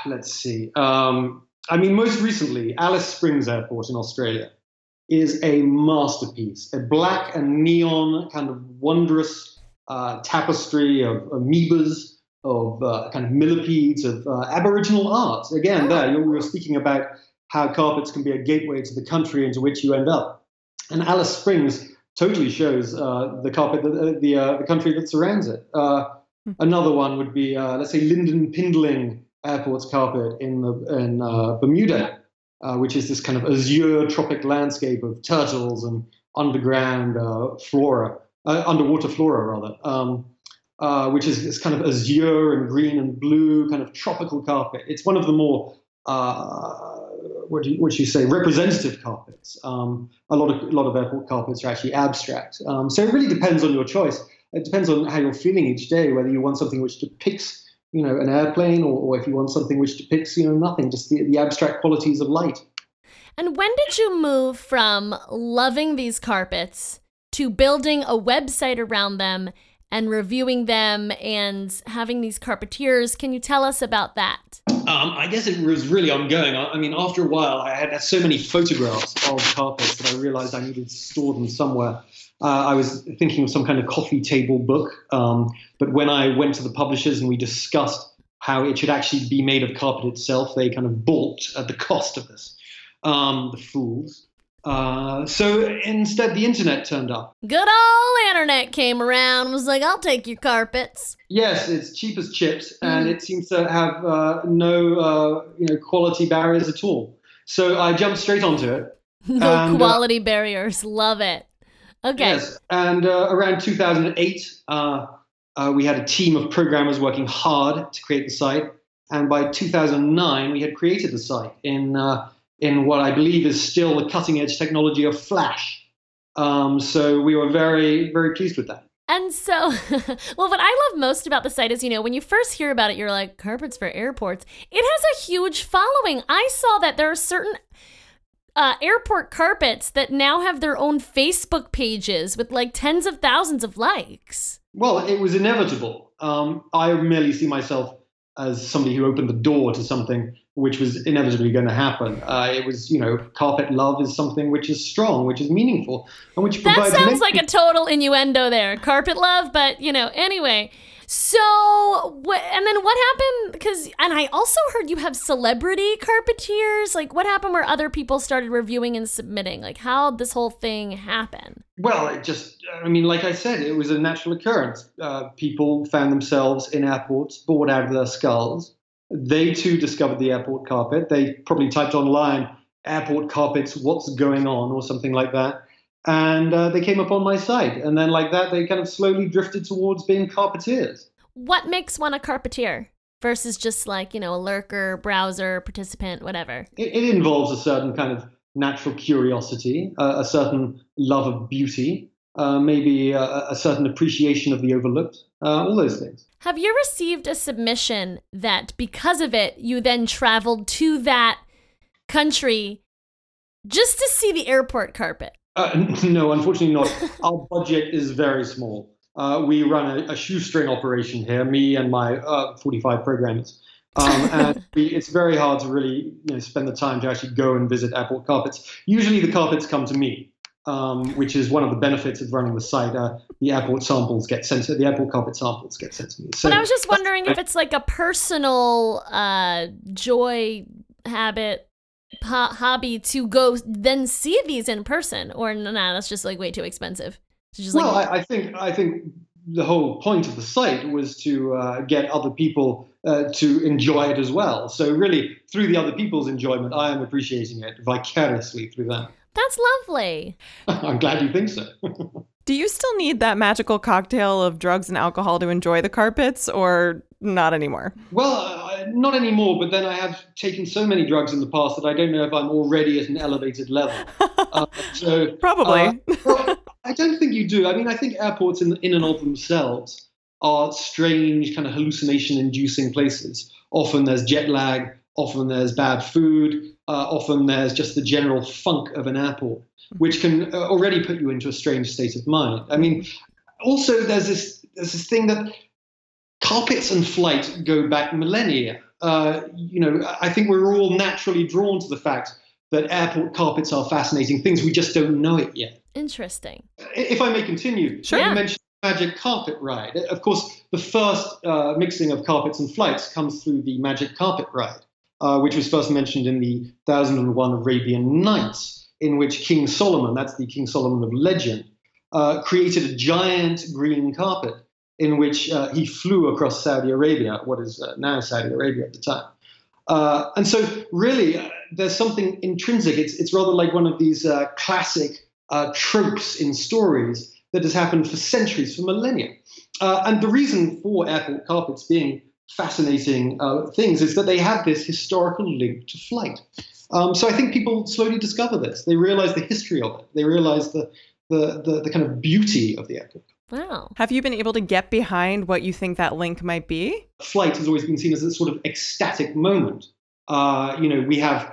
Let's see. Most recently, Alice Springs Airport in Australia is a masterpiece, a black and neon kind of wondrous tapestry of amoebas, of kind of millipedes, of Aboriginal art. Again, there, we were speaking about how carpets can be a gateway to the country into which you end up. And Alice Springs totally shows the carpet, the country that surrounds it. Another one would be, let's say, Linden Pindling Airport's carpet in Bermuda, which is this kind of azure tropic landscape of turtles and underground underwater flora rather, which is this kind of azure and green and blue kind of tropical carpet. It's one of the more representative carpets. A lot of airport carpets are actually abstract. So it really depends on your choice. It depends on how you're feeling each day, whether you want something which depicts, an airplane, or if you want something which depicts, nothing, just the abstract qualities of light. And when did you move from loving these carpets to building a website around them and reviewing them and having these carpeteers? Can you tell us about that? I guess it was really ongoing. After a while, I had so many photographs of carpets that I realized I needed to store them somewhere. I was thinking of some kind of coffee table book, but when I went to the publishers and we discussed how it should actually be made of carpet itself, they kind of balked at the cost of this, the fools. So instead, the internet turned up. Good old internet came around and was like, I'll take your carpets. Yes, it's cheap as chips, and it seems to have no quality barriers at all. So I jumped straight onto it. Quality barriers, love it. Okay. Yes, and around 2008, we had a team of programmers working hard to create the site, and by 2009, we had created the site in what I believe is still the cutting-edge technology of Flash. So we were very, very pleased with that. And so, what I love most about the site is, when you first hear about it, you're like, Carpets for Airports. It has a huge following. I saw that there are certain airport carpets that now have their own Facebook pages with like tens of thousands of likes. Well, it was inevitable. I merely see myself as somebody who opened the door to something which was inevitably going to happen. It was, carpet love is something which is strong, which is meaningful, and which provides... That sounds like a total innuendo there, carpet love, but anyway. So, and then what happened? And I also heard you have celebrity carpeteers. Like, what happened where other people started reviewing and submitting? Like, how'd this whole thing happen? Well, it just, like I said, it was a natural occurrence. People found themselves in airports, bored out of their skulls. They, too, discovered the airport carpet. They probably typed online, airport carpets, what's going on, or something like that. And they came up on my site. And then like that, they kind of slowly drifted towards being carpeteers. What makes one a carpeteer versus just like, a lurker, browser, participant, whatever? It involves a certain kind of natural curiosity, a certain love of beauty, maybe a certain appreciation of the overlooked, all those things. Have you received a submission that because of it, you then traveled to that country just to see the airport carpet? No, unfortunately not. Our budget is very small. We run a shoestring operation here, me and my 45 programmers. And it's very hard to really spend the time to actually go and visit airport carpets. Usually the carpets come to me, which is one of the benefits of running the site. The airport carpet samples get sent to me. So, but I was just wondering if it's like a personal joy habit, hobby to go then see these in person, or nah, that's just like way too expensive. So just I think the whole point of the site was to get other people to enjoy it as well. So really, through the other people's enjoyment, I am appreciating it vicariously through them. That's lovely. I'm glad you think so. Do you still need that magical cocktail of drugs and alcohol to enjoy the carpets, or not anymore? Well, not anymore, but then I have taken so many drugs in the past that I don't know if I'm already at an elevated level. Probably. Well, I don't think you do. I mean, I think airports in and of themselves are strange, kind of hallucination-inducing places. Often there's jet lag, often there's bad food, often there's just the general funk of an airport, which can already put you into a strange state of mind. I mean, also there's this thing that carpets and flight go back millennia. I think we're all naturally drawn to the fact that airport carpets are fascinating things. We just don't know it yet. Interesting. If I may continue, sure. You mentioned the Magic Carpet Ride. Of course, the first mixing of carpets and flights comes through the Magic Carpet Ride, which was first mentioned in the 1001 Arabian Nights, in which King Solomon, that's the King Solomon of legend, created a giant green carpet in which he flew across Saudi Arabia, what is now Saudi Arabia at the time. And so really, there's something intrinsic. It's rather like one of these classic tropes in stories that has happened for centuries, for millennia. And the reason for airport carpets being fascinating things is that they have this historical link to flight. So I think people slowly discover this. They realize the history of it. They realize the kind of beauty of the airport. Wow. Have you been able to get behind what you think that link might be? Flight has always been seen as a sort of ecstatic moment. We have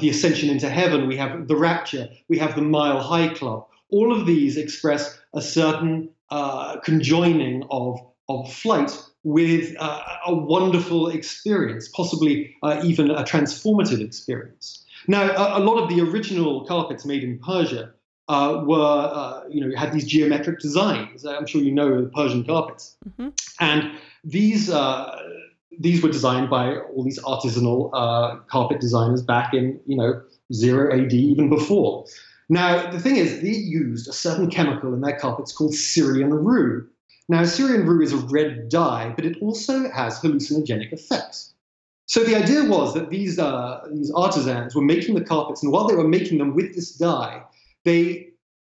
the ascension into heaven, we have the rapture, we have the Mile High Club. All of these express a certain conjoining of flight with a wonderful experience, possibly even a transformative experience. Now, a lot of the original carpets made in Persia had these geometric designs. I'm sure you know the Persian carpets. Mm-hmm. And these were designed by all these artisanal carpet designers back in, 0 AD, even before. Now, the thing is, they used a certain chemical in their carpets called Syrian rue. Now, Syrian rue is a red dye, but it also has hallucinogenic effects. So the idea was that these artisans were making the carpets, and while they were making them with this dye, they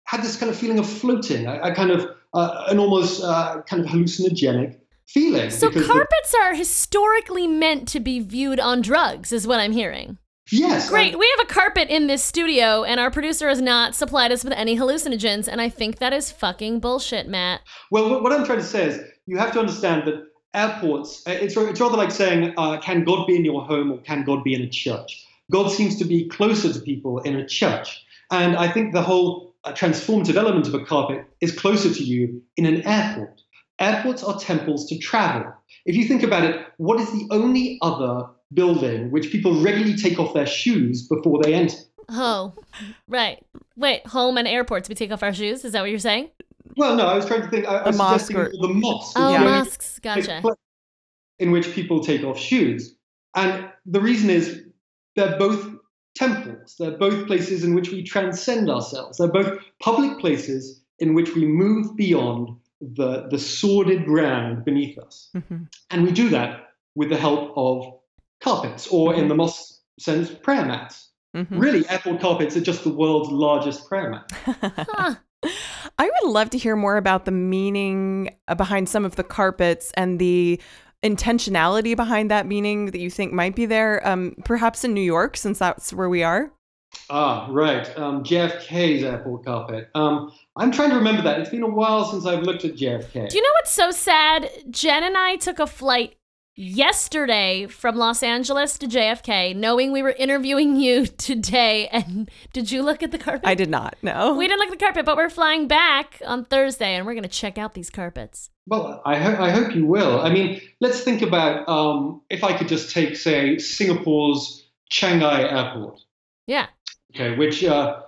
had this kind of feeling of floating, a kind of an almost kind of hallucinogenic feeling. So carpets are historically meant to be viewed on drugs, is what I'm hearing. Yes. Great. We have a carpet in this studio, and our producer has not supplied us with any hallucinogens, and I think that is fucking bullshit, Matt. Well, what I'm trying to say is you have to understand that airports, it's rather like saying, can God be in your home or can God be in a church? God seems to be closer to people in a church. And I think the whole transformative element of a carpet is closer to you in an airport. Airports are temples to travel. If you think about it, what is the only other building which people regularly take off their shoes before they enter? Oh, right. Wait, home and airports, we take off our shoes? Is that what you're saying? Well, no, I was trying to think. I was suggesting the mosque. Oh, yeah. Mosques, gotcha. In which people take off shoes. And the reason is they're both temples. They're both places in which we transcend ourselves. They're both public places in which we move beyond the sordid ground beneath us. Mm-hmm. And we do that with the help of carpets, or mm-hmm. in the mosque sense, prayer mats. Mm-hmm. Really, airport carpets are just the world's largest prayer mat. Huh. I would love to hear more about the meaning behind some of the carpets and the intentionality behind that meaning that you think might be there, perhaps in New York, since that's where we are. Ah, right. JFK's airport carpet. I'm trying to remember that. It's been a while since I've looked at JFK. Do you know what's so sad? Jen and I took a flight yesterday from Los Angeles to JFK, knowing we were interviewing you today. And did you look at the carpet? I did not, no. We didn't look at the carpet, but we're flying back on Thursday and we're going to check out these carpets. Well, I hope you will. I mean, let's think about if I could just take, say, Singapore's Changi Airport. Yeah. Okay, which the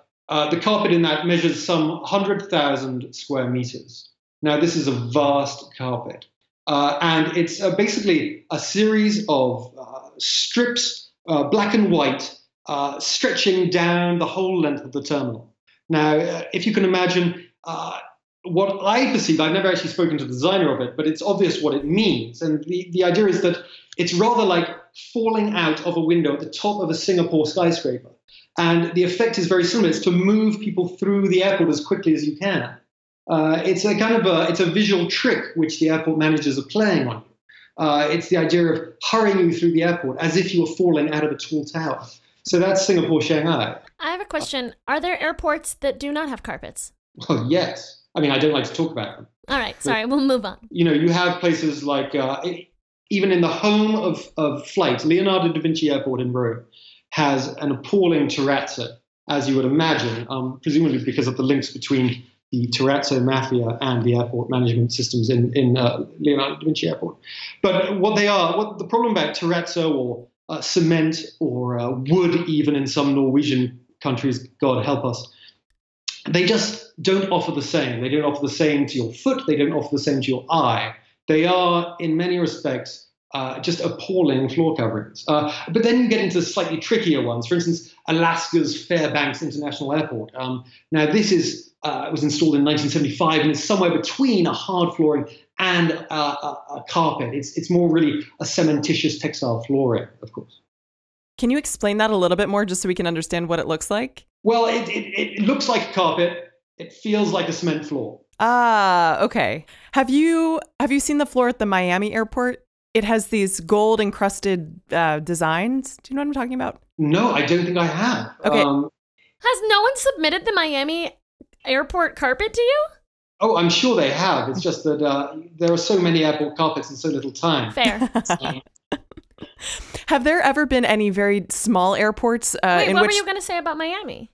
carpet in that measures some 100,000 square meters. Now, this is a vast carpet. And it's basically a series of strips, black and white, stretching down the whole length of the terminal. Now, if you can imagine what I perceive, I've never actually spoken to the designer of it, but it's obvious what it means. And the idea is that it's rather like falling out of a window at the top of a Singapore skyscraper. And the effect is very similar. It's to move people through the airport as quickly as you can. It's a visual trick which the airport managers are playing on you. It's the idea of hurrying you through the airport as if you were falling out of a tall tower. So that's Singapore, Shanghai. I have a question. Are there airports that do not have carpets? Well, yes. I mean, I don't like to talk about them. All right. Sorry. We'll move on. You know, you have places like even in the home of flight, Leonardo da Vinci Airport in Rome has an appalling terrazzo, as you would imagine, presumably because of the links between the terrazzo mafia and the airport management systems in Leonardo da Vinci Airport. But what the problem about terrazzo or cement or wood, even in some Norwegian countries, God help us, they just don't offer the same. They don't offer the same to your foot. They don't offer the same to your eye. They are, in many respects, just appalling floor coverings. But then you get into slightly trickier ones. For instance, Alaska's Fairbanks International Airport. Now, this is... it was installed in 1975 and it's somewhere between a hard flooring and a carpet. It's more really a cementitious textile flooring, of course. Can you explain that a little bit more just so we can understand what it looks like? Well, it looks like a carpet. It feels like a cement floor. Ah, okay. Have you seen the floor at the Miami airport? It has these gold encrusted designs. Do you know what I'm talking about? No, I don't think I have. Okay. Has no one submitted the Miami airport carpet to you? Oh, I'm sure they have. It's just that there are so many airport carpets in so little time. Fair. Have there ever been any very small airports? Wait, what were you going to say about Miami?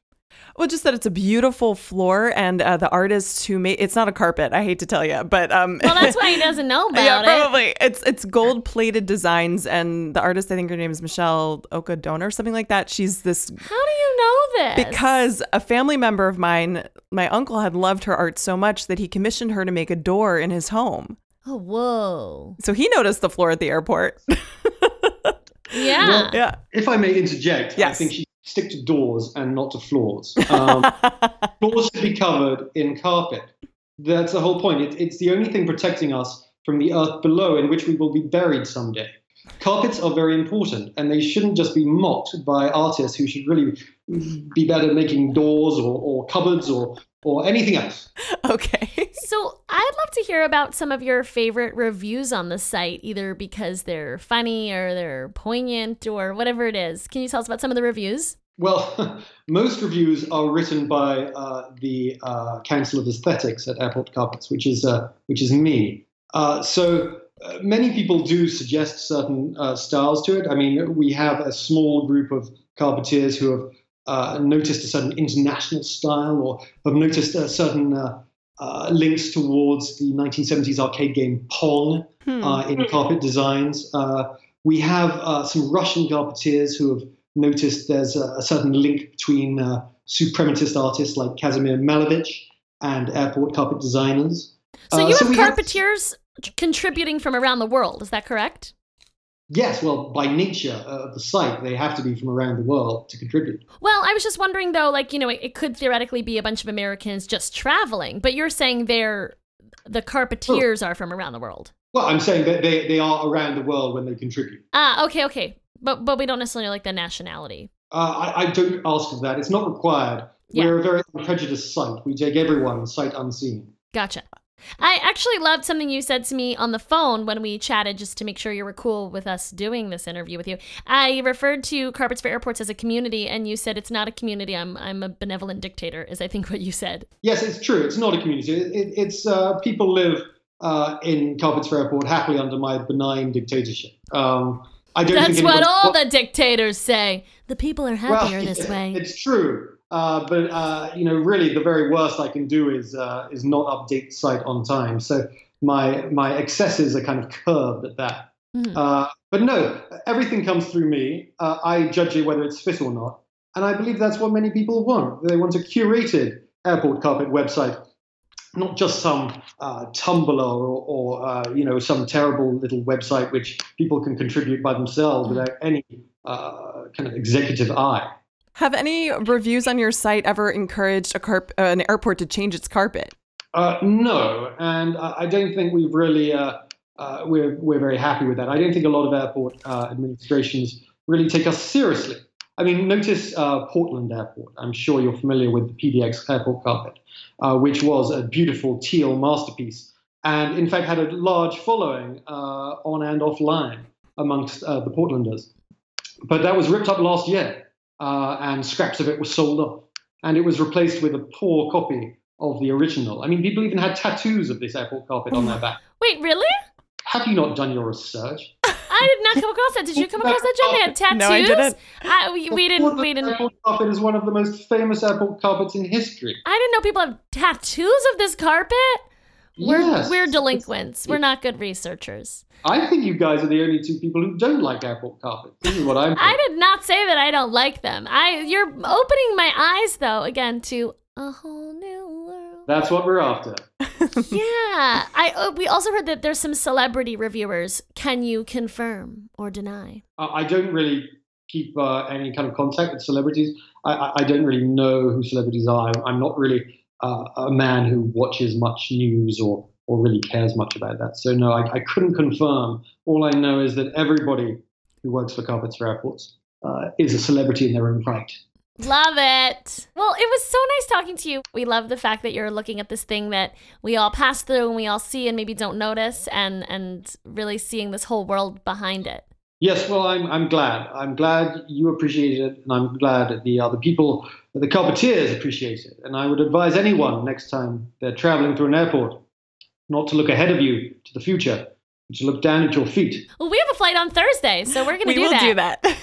Well, just that it's a beautiful floor and the artists who made... It's not a carpet, I hate to tell you, but... Well, that's why he doesn't know about it. Yeah, probably. It's gold-plated designs, and the artist, I think her name is Michelle Oka Doner, something like that. She's this... How do you know this? Because a family member of mine, my uncle, had loved her art so much that he commissioned her to make a door in his home. Oh, whoa. So he noticed the floor at the airport. Yeah. Well, yeah. If I may interject, yes. I think she... Stick to doors and not to floors. Floors should be covered in carpet. That's the whole point. It's the only thing protecting us from the earth below in which we will be buried someday. Carpets are very important, and they shouldn't just be mocked by artists who should really be better at making doors or cupboards or anything else. Okay. So I'd love to hear about some of your favorite reviews on the site, either because they're funny or they're poignant or whatever it is. Can you tell us about some of the reviews? Well, most reviews are written by the Council of Aesthetics at Airport Carpets, which is me. So many people do suggest certain styles to it. I mean, we have a small group of carpeteers who have noticed a certain international style or have noticed a certain links towards the 1970s arcade game Pong in carpet designs. We have some Russian carpeteers who have noticed there's a certain link between suprematist artists like Kazimir Malevich and airport carpet designers. So you have carpeteers contributing from around the world, is that correct? Yes, well, by nature of the site, they have to be from around the world to contribute. Well, I was just wondering, though, like, you know, it could theoretically be a bunch of Americans just traveling, but you're saying the carpeteers are from around the world. Well, I'm saying that they are around the world when they contribute. Ah, okay. But we don't necessarily like the nationality. I don't ask for that. It's not required. Yeah. We're a very unprejudiced site. We take everyone sight unseen. Gotcha. I actually loved something you said to me on the phone when we chatted, just to make sure you were cool with us doing this interview with you. I referred to Carpets for Airports as a community, and you said it's not a community. I'm a benevolent dictator, is I think what you said. Yes, it's true. It's not a community. It's people live in Carpets for Airport happily under my benign dictatorship. That's what all the dictators say. The people are happier this way. It's true. But really, the very worst I can do is not update the site on time. So my excesses are kind of curbed at that. Mm-hmm. But no, everything comes through me. I judge it whether it's fit or not, and I believe that's what many people want. They want a curated airport carpet website, not just some Tumblr or some terrible little website which people can contribute by themselves without any kind of executive eye. Have any reviews on your site ever encouraged an airport to change its carpet? No, and I don't think we've really we're very happy with that. I don't think a lot of airport administrations really take us seriously. I mean, notice Portland Airport. I'm sure you're familiar with the PDX airport carpet, which was a beautiful teal masterpiece, and in fact had a large following on and offline amongst the Portlanders. But that was ripped up last year. And scraps of it were sold off, and it was replaced with a poor copy of the original. I mean, people even had tattoos of this airport carpet on their back. Wait, really? Have you not done your research? I did not come across that. Did you come across that, John? They had tattoos? No, I didn't. We didn't. The airport carpet is one of the most famous airport carpets in history. I didn't know people have tattoos of this carpet. We're delinquents. We're not good researchers. I think you guys are the only two people who don't like airport carpets. This is what I'm thinking. I did not say that I don't like them. You're opening my eyes, though, again, to a whole new world. That's what we're after. Yeah. We also heard that there's some celebrity reviewers. Can you confirm or deny? I don't really keep any kind of contact with celebrities. I don't really know who celebrities are. I'm not really... a man who watches much news or really cares much about that. So no, I couldn't confirm. All I know is that everybody who works for Carpets for Airports is a celebrity in their own right. Love it. Well, it was so nice talking to you. We love the fact that you're looking at this thing that we all pass through and we all see and maybe don't notice, and really seeing this whole world behind it. Yes, well, I'm glad. I'm glad you appreciate it, and I'm glad that the other people, the carpeteers, appreciate it. And I would advise anyone next time they're traveling through an airport not to look ahead of you to the future, but to look down at your feet. Well, we have a flight on Thursday, so we're going to do that. We will do that.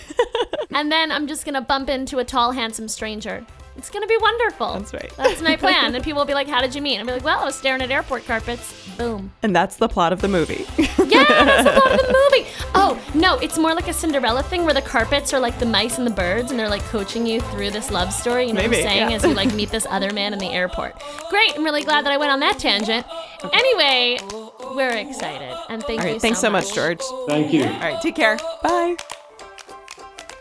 And then I'm just going to bump into a tall, handsome stranger. It's going to be wonderful. That's right. That's my plan. And people will be like, how did you meet? And I'll be like, well, I was staring at airport carpets. Boom. And that's the plot of the movie. Yeah, that's the plot of the movie. Oh, no, it's more like a Cinderella thing where the carpets are like the mice and the birds, and they're like coaching you through this love story. You know what I'm saying? Yeah. As you like meet this other man in the airport. Great. I'm really glad that I went on that tangent. Anyway, we're excited. And thank you so much, George. Thank you. All right. Take care. Bye.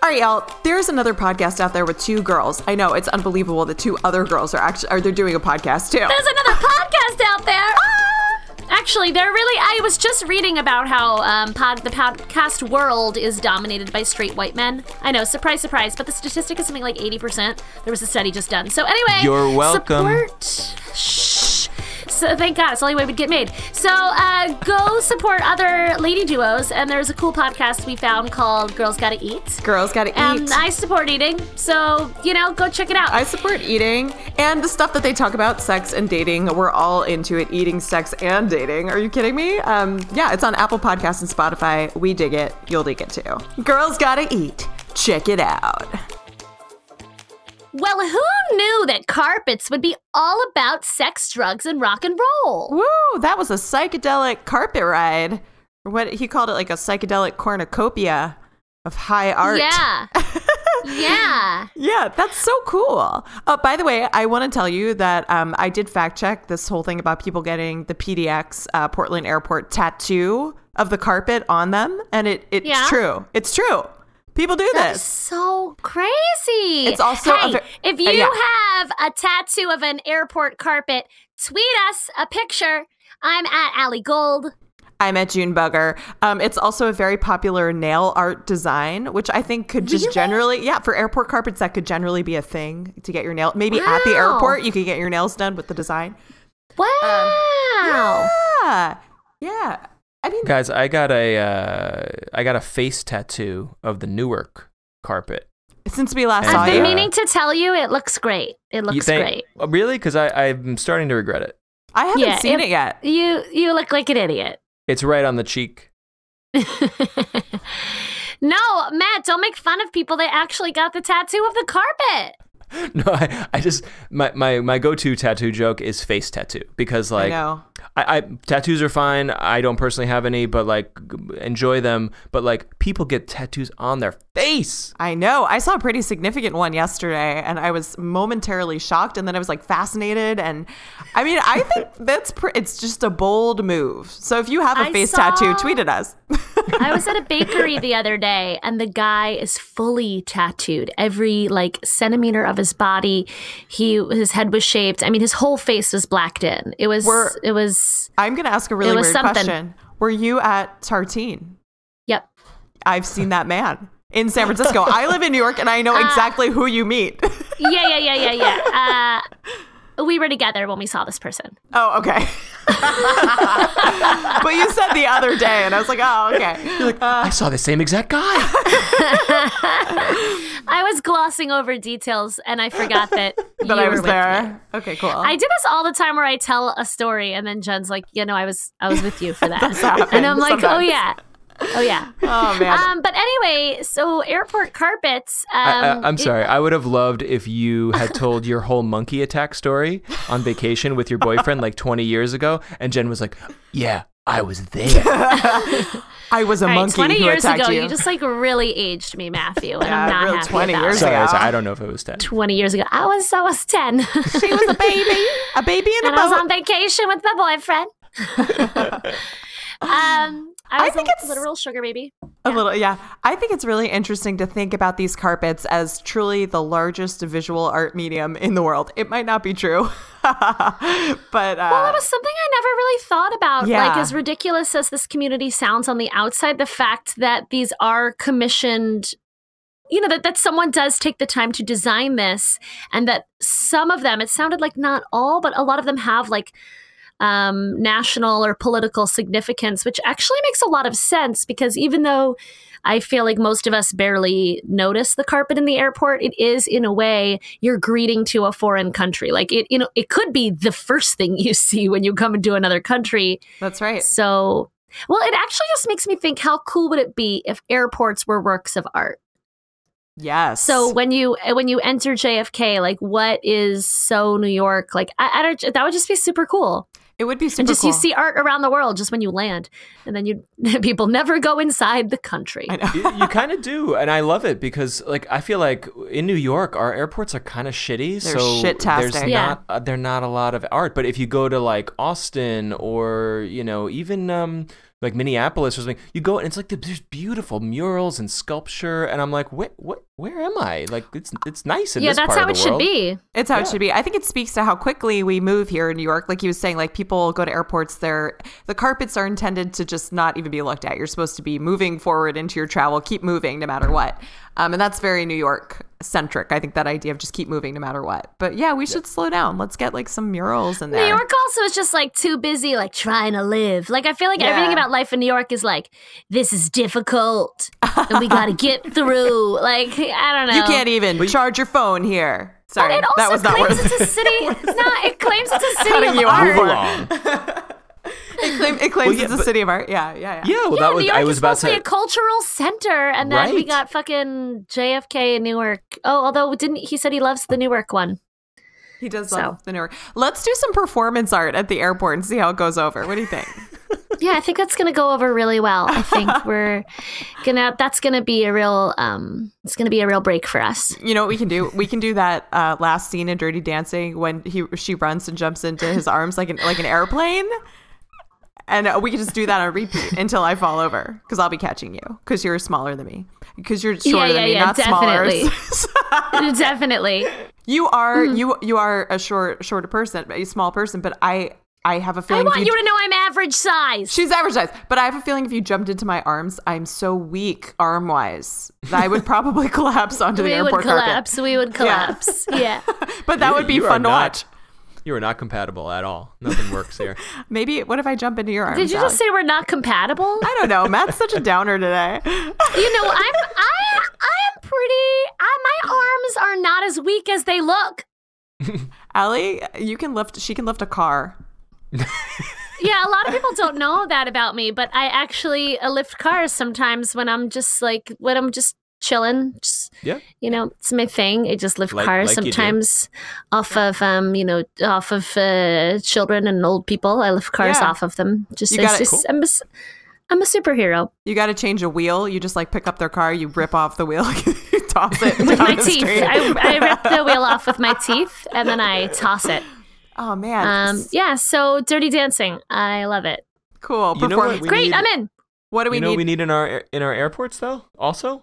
All right, y'all, there's another podcast out there with two girls. I know, it's unbelievable that two other girls they're doing a podcast too. There's another podcast out there. Actually, I was just reading about how the podcast world is dominated by straight white men. I know, surprise, surprise, but the statistic is something like 80%. There was a study just done. So anyway. You're welcome. So thank God, it's the only way we'd get made. So go support other lady duos, and there's a cool podcast we found called Girls Gotta Eat. Girls Gotta Eat. And I support eating, so, go check it out. I support eating, and the stuff that they talk about, sex and dating, we're all into it, eating, sex, and dating. Are you kidding me? Yeah, it's on Apple Podcasts and Spotify. We dig it. You'll dig it, too. Girls Gotta Eat. Check it out. Well, who knew that carpets would be all about sex, drugs, and rock and roll? Woo, that was a psychedelic carpet ride. What he called it, like a psychedelic cornucopia of high art. Yeah. Yeah. Yeah, that's so cool. By the way, I want to tell you that I did fact check this whole thing about people getting the PDX Portland Airport tattoo of the carpet on them. And it's true. It's true. People do that this. That's so crazy. It's also if you have a tattoo of an airport carpet, tweet us a picture. I'm at Allie Gold. I'm at June Bugger. It's also a very popular nail art design, which I think could just generally, for airport carpets, that could generally be a thing to get your nail. Maybe at the airport, you could get your nails done with the design. Wow. Yeah. I mean, guys, I got a face tattoo of the Newark carpet. Since we last saw you. I've been meaning to tell you, it looks great. It looks great. Really? Because I'm starting to regret it. I haven't seen it yet. You look like an idiot. It's right on the cheek. No, Matt, don't make fun of people. They actually got the tattoo of the carpet. No, I just, my go-to tattoo joke is face tattoo, because like I tattoos are fine. I don't personally have any, but like enjoy them. But like people get tattoos on their face. I know. I saw a pretty significant one yesterday and I was momentarily shocked. And then I was like fascinated. And I mean, I think it's just a bold move. So if you have a face tattoo, tweet at us. I was at a bakery the other day and the guy is fully tattooed. Every like centimeter of his body, his head was shaved. I mean, his whole face was blacked in. It was. I'm gonna ask a really weird question. Were you at Tartine? Yep. I've seen that man in San Francisco. I live in New York, and I know exactly who you meet. Yeah. We were together when we saw this person. Oh, okay. But you said the other day, and I was like, oh, okay. You're like, I saw the same exact guy. I was glossing over details, and I forgot that I was there. Me. Okay, cool. I do this all the time where I tell a story, and then Jen's like, I was with you for that. And I'm like, sometimes. Oh, yeah. Oh, man. But anyway, so airport carpets. I'm sorry. I would have loved if you had told your whole monkey attack story on vacation with your boyfriend like 20 years ago. And Jen was like, yeah, I was there. I was a monkey 20 who years attacked ago, you just like really aged me, Matthew. And I'm not happy 20 about years ago. I don't know if it was 10. 20 years ago. I was 10. She was a baby. A baby in a boat. I was on vacation with my boyfriend. I think it's a literal sugar baby. A little, yeah. I think it's really interesting to think about these carpets as truly the largest visual art medium in the world. It might not be true, but well, it was something I never really thought about. Yeah. Like, as ridiculous as this community sounds on the outside, the fact that these are commissioned. That someone does take the time to design this, and that some of them, it sounded like not all, but a lot of them have like. National or political significance, which actually makes a lot of sense, because even though I feel like most of us barely notice the carpet in the airport, it is in a way you're greeting to a foreign country. Like it could be the first thing you see when you come into another country. That's right. So, well, it actually just makes me think, how cool would it be if airports were works of art? Yes. So when you enter JFK, like what is so New York? Like I don't. That would just be super cool. It would be super cool. And just you see art around the world just when you land. And then people never go inside the country. I know. You kind of do. And I love it, because like I feel like in New York, our airports are kind of shitty. They're shit-tastic. They're not a lot of art. But if you go to like Austin or, even like Minneapolis or something, you go and it's like there's beautiful murals and sculpture. And I'm like, what? Where am I? Like, it's nice in this part of the world. Yeah, that's how it should be. It's how it should be. I think it speaks to how quickly we move here in New York. Like he was saying, like people go to airports, the carpets are intended to just not even be looked at. You're supposed to be moving forward into your travel, keep moving no matter what. And that's very New York-centric. I think that idea of just keep moving no matter what. But yeah, we should slow down. Let's get like some murals in there. New York also is just like too busy like trying to live. Like I feel like everything about life in New York is like, this is difficult and we got to get through. Like, I don't know. You can't even charge your phone here. Sorry, but it also that was not worth it. It's a city. It claims it's a city of art. It claims it's a city of art. Yeah. Yeah, well, that was. New York I was about to be a cultural center, and then we got fucking JFK in Newark. Oh, although he said he loves the Newark one. He does love the Newark. Let's do some performance art at the airport and see how it goes over. What do you think? Yeah, I think that's going to go over really well. I think that's going to be a real, it's going to be a real break for us. You know what we can do? We can do that last scene in Dirty Dancing when she runs and jumps into his arms like an airplane. And we can just do that on repeat until I fall over, because I'll be catching you because you're smaller than me. Because you're shorter than me, not definitely. Smaller. Definitely. You are, you are a shorter person, a small person, but I have a feeling. I want you to know I'm average size. She's average size. But I have a feeling if you jumped into my arms, I'm so weak arm-wise that I would probably collapse onto the airport carpet. We would collapse. Yeah. But that would be fun to watch. You are not compatible at all. Nothing works here. Maybe, what if I jump into your arms? Did you just say we're not compatible? I don't know. Matt's such a downer today. You know, I am pretty. My arms are not as weak as they look. Allie, she can lift a car. Yeah, a lot of people don't know that about me, but I actually lift cars sometimes when I'm just chilling. Just, yeah. You know, it's my thing. I just lift cars sometimes off of children and old people. I lift cars off of them. I'm a superhero. You got to change a wheel. You just pick up their car, you rip off the wheel, you toss it with my teeth. I rip the wheel off with my teeth and then I toss it. Oh, man. Yeah, so Dirty Dancing. I love it. Cool. Great, I'm in. What do we need? You know what we need in our airports, though, also?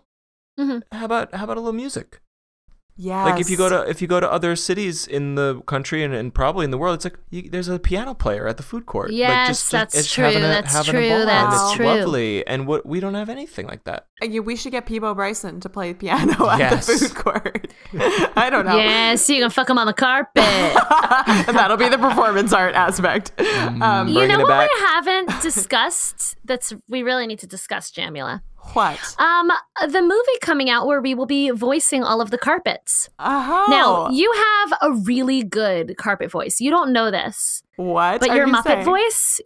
Mm-hmm. How about a little music? Yeah. If you go to other cities in the country and probably in the world, it's there's a piano player at the food court. Yes, that's true. It's lovely. And we don't have anything like that. We should get Peabo Bryson to play piano at the food court. I don't know. Yeah, so you can fuck him on the carpet. And that'll be the performance art aspect. You know what we haven't discussed we really need to discuss, Jamula? What? The movie coming out where we will be voicing all of the carpets. Oh. Now, you have a really good carpet voice. You don't know this. What? But your Muppet voice,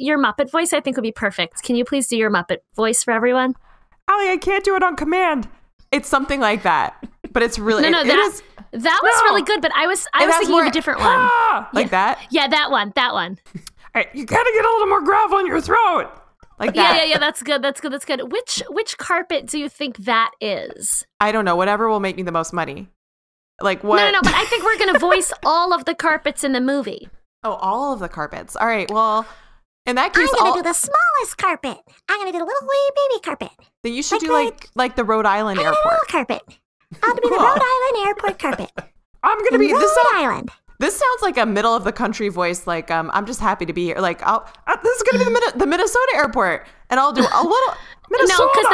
I think, would be perfect. Can you please do your Muppet voice for everyone? Allie, I can't do it on command. It's something like that. But it's really... that was really good, but I was thinking of a different one. That? Yeah, that one. All right, you gotta get a little more gravel in your throat. Like that. Yeah, that's good. Which carpet do you think that is? I don't know, whatever will make me the most money. What? No, but I think we're going to voice all of the carpets in the movie. Oh, all of the carpets. All right, well, in that case... I'm going to do the smallest carpet. I'm going to do the little wee baby carpet. Then you should do the Rhode Island airport. Little carpet. I'll be the Rhode Island airport carpet. I'm going to be... Rhode Island. This sounds like a middle of the country voice. I'm just happy to be here. This is gonna be the Minnesota airport, and I'll do a little Minnesota. No, because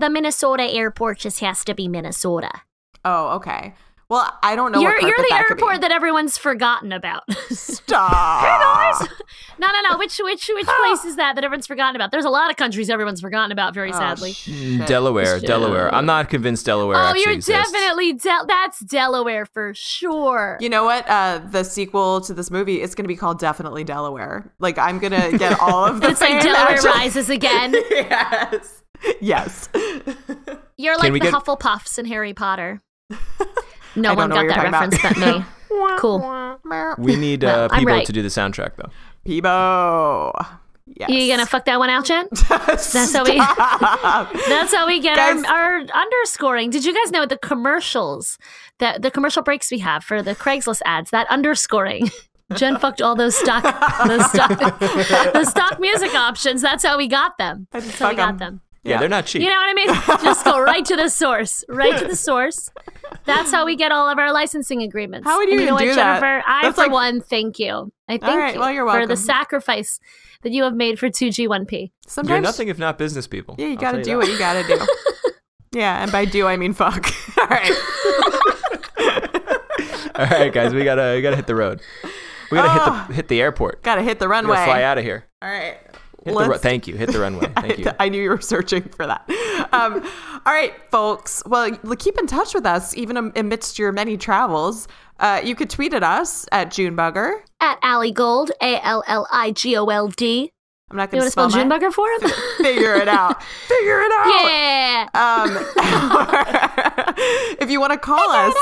the Minnesota airport just has to be Minnesota. Oh, okay. Well, I don't know. You're the airport that everyone's forgotten about. Stop. Hey guys. No. Which place is that everyone's forgotten about? There's a lot of countries everyone's forgotten about. Very sadly. Delaware. I'm not convinced Delaware. Oh, you're exists. Definitely that's Delaware for sure. You know what? The sequel to this movie is going to be called Definitely Delaware. I'm gonna get all of the. It's Delaware Rises again. Yes. You're Hufflepuffs in Harry Potter. No one got that reference but me. Cool. We need Peabo to do the soundtrack, though. Peabo. Yes. You going to fuck that one out, Jen? That's how we get our underscoring. Did you guys know the commercials, the commercial breaks we have for the Craigslist ads, that underscoring? Jen fucked all those stock music options. That's how we got them. That's how we got them. Yeah, they're not cheap. You know what I mean? Just go right to the source. Right to the source. That's how we get all of our licensing agreements. How would you do that? Jennifer, for one, thank you. I thank you for the sacrifice that you have made for 2G1P. Sometimes you're nothing if not business people. Yeah, you got to do what you got to do. Yeah, and by do, I mean fuck. All right. All right, guys, we gotta hit the road. We got to hit the airport. Got to hit the runway. We gotta fly out of here. All right. Thank you. Hit the runway. Thank you. I knew you were searching for that. All right, folks. Well, keep in touch with us, even amidst your many travels. You could tweet at us at Junebugger. At Allie Gold, ALLIGOLD. I'm not going to spell Junebugger for him? Figure it out. Yeah. If you want to call us.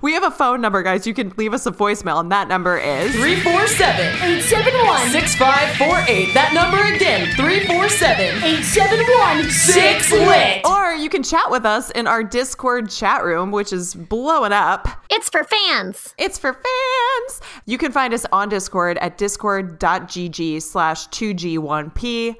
We have a phone number, guys. You can leave us a voicemail, and that number is 347-871-6548. That number again, 347-871-6LIT. Or you can chat with us in our Discord chat room, which is blowing up. It's for fans. You can find us on Discord at discord.gg/2G1P.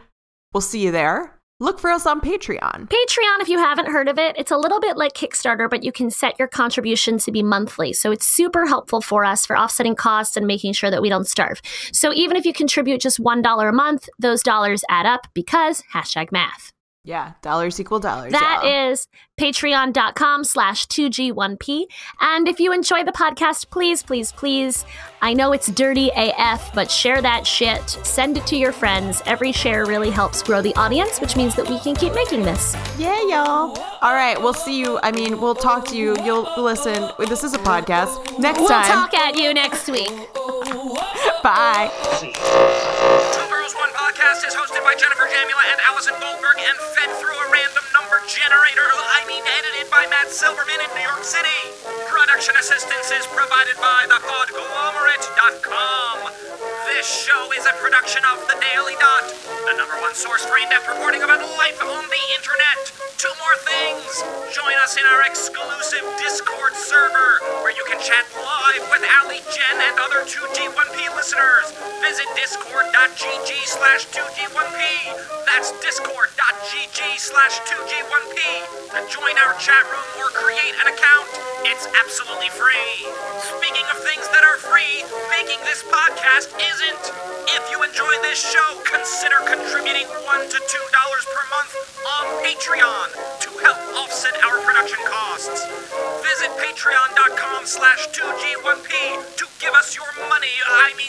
We'll see you there. Look for us on Patreon. Patreon, if you haven't heard of it, it's a little bit like Kickstarter, but you can set your contribution to be monthly. So it's super helpful for us for offsetting costs and making sure that we don't starve. So even if you contribute just $1 a month, those dollars add up because #math. Yeah, dollars equal dollars. That is patreon.com/2G1P. And if you enjoy the podcast, please, please, please, I know it's dirty AF, but share that shit. Send it to your friends. Every share really helps grow the audience, which means that we can keep making this. Yeah, y'all. All right, we'll see you. I mean, we'll talk to you. You'll listen. This is a podcast. Next time. We'll talk at you next week. Bye. Number's One Podcast is hosted by Jennifer Jamula and Allison Goldberg and fed through a random number generator. Edited by Matt Silverman in New York City. Production assistance is provided by thepodglomerate.com. This show is a production of The Daily Dot, the #1 source for in-depth reporting about life on the internet. Two more things. Join us in our exclusive Discord server, where you can chat live with Ali, Jen, and other 2G1P listeners. Visit discord.gg/2G1P. That's discord.gg/2G1P. And join our chat room or create an account. It's absolutely free. Speaking of things that are free, making this podcast isn't. If you enjoy this show, consider contributing $1 to $2 per month on Patreon to help offset our production costs. Visit patreon.com/2G1P to give us your money.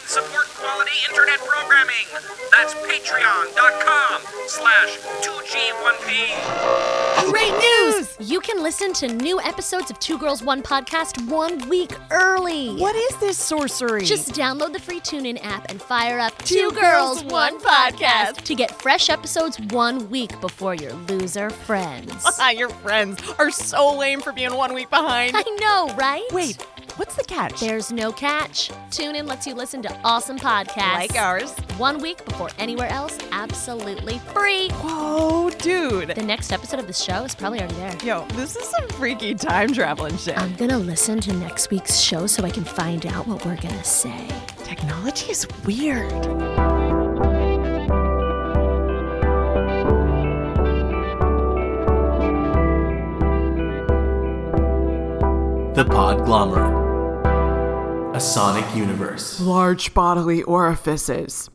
Support quality internet programming. That's patreon.com/2G1P. Great news! You can listen to new episodes of Two Girls, One Podcast 1 week early. What is this sorcery? Just download the free TuneIn app and fire up Two Girls, One Podcast to get fresh episodes 1 week before your loser friends. Your friends are so lame for being 1 week behind. I know, right? Wait, what's the catch? There's no catch. TuneIn lets you listen to awesome podcasts. Like ours. 1 week before anywhere else, absolutely free. Whoa, dude. The next episode of the show is probably already there. Yo, this is some freaky time traveling shit. I'm gonna listen to next week's show so I can find out what we're gonna say. Technology is weird. The Podglomerate. A sonic universe. Large bodily orifices.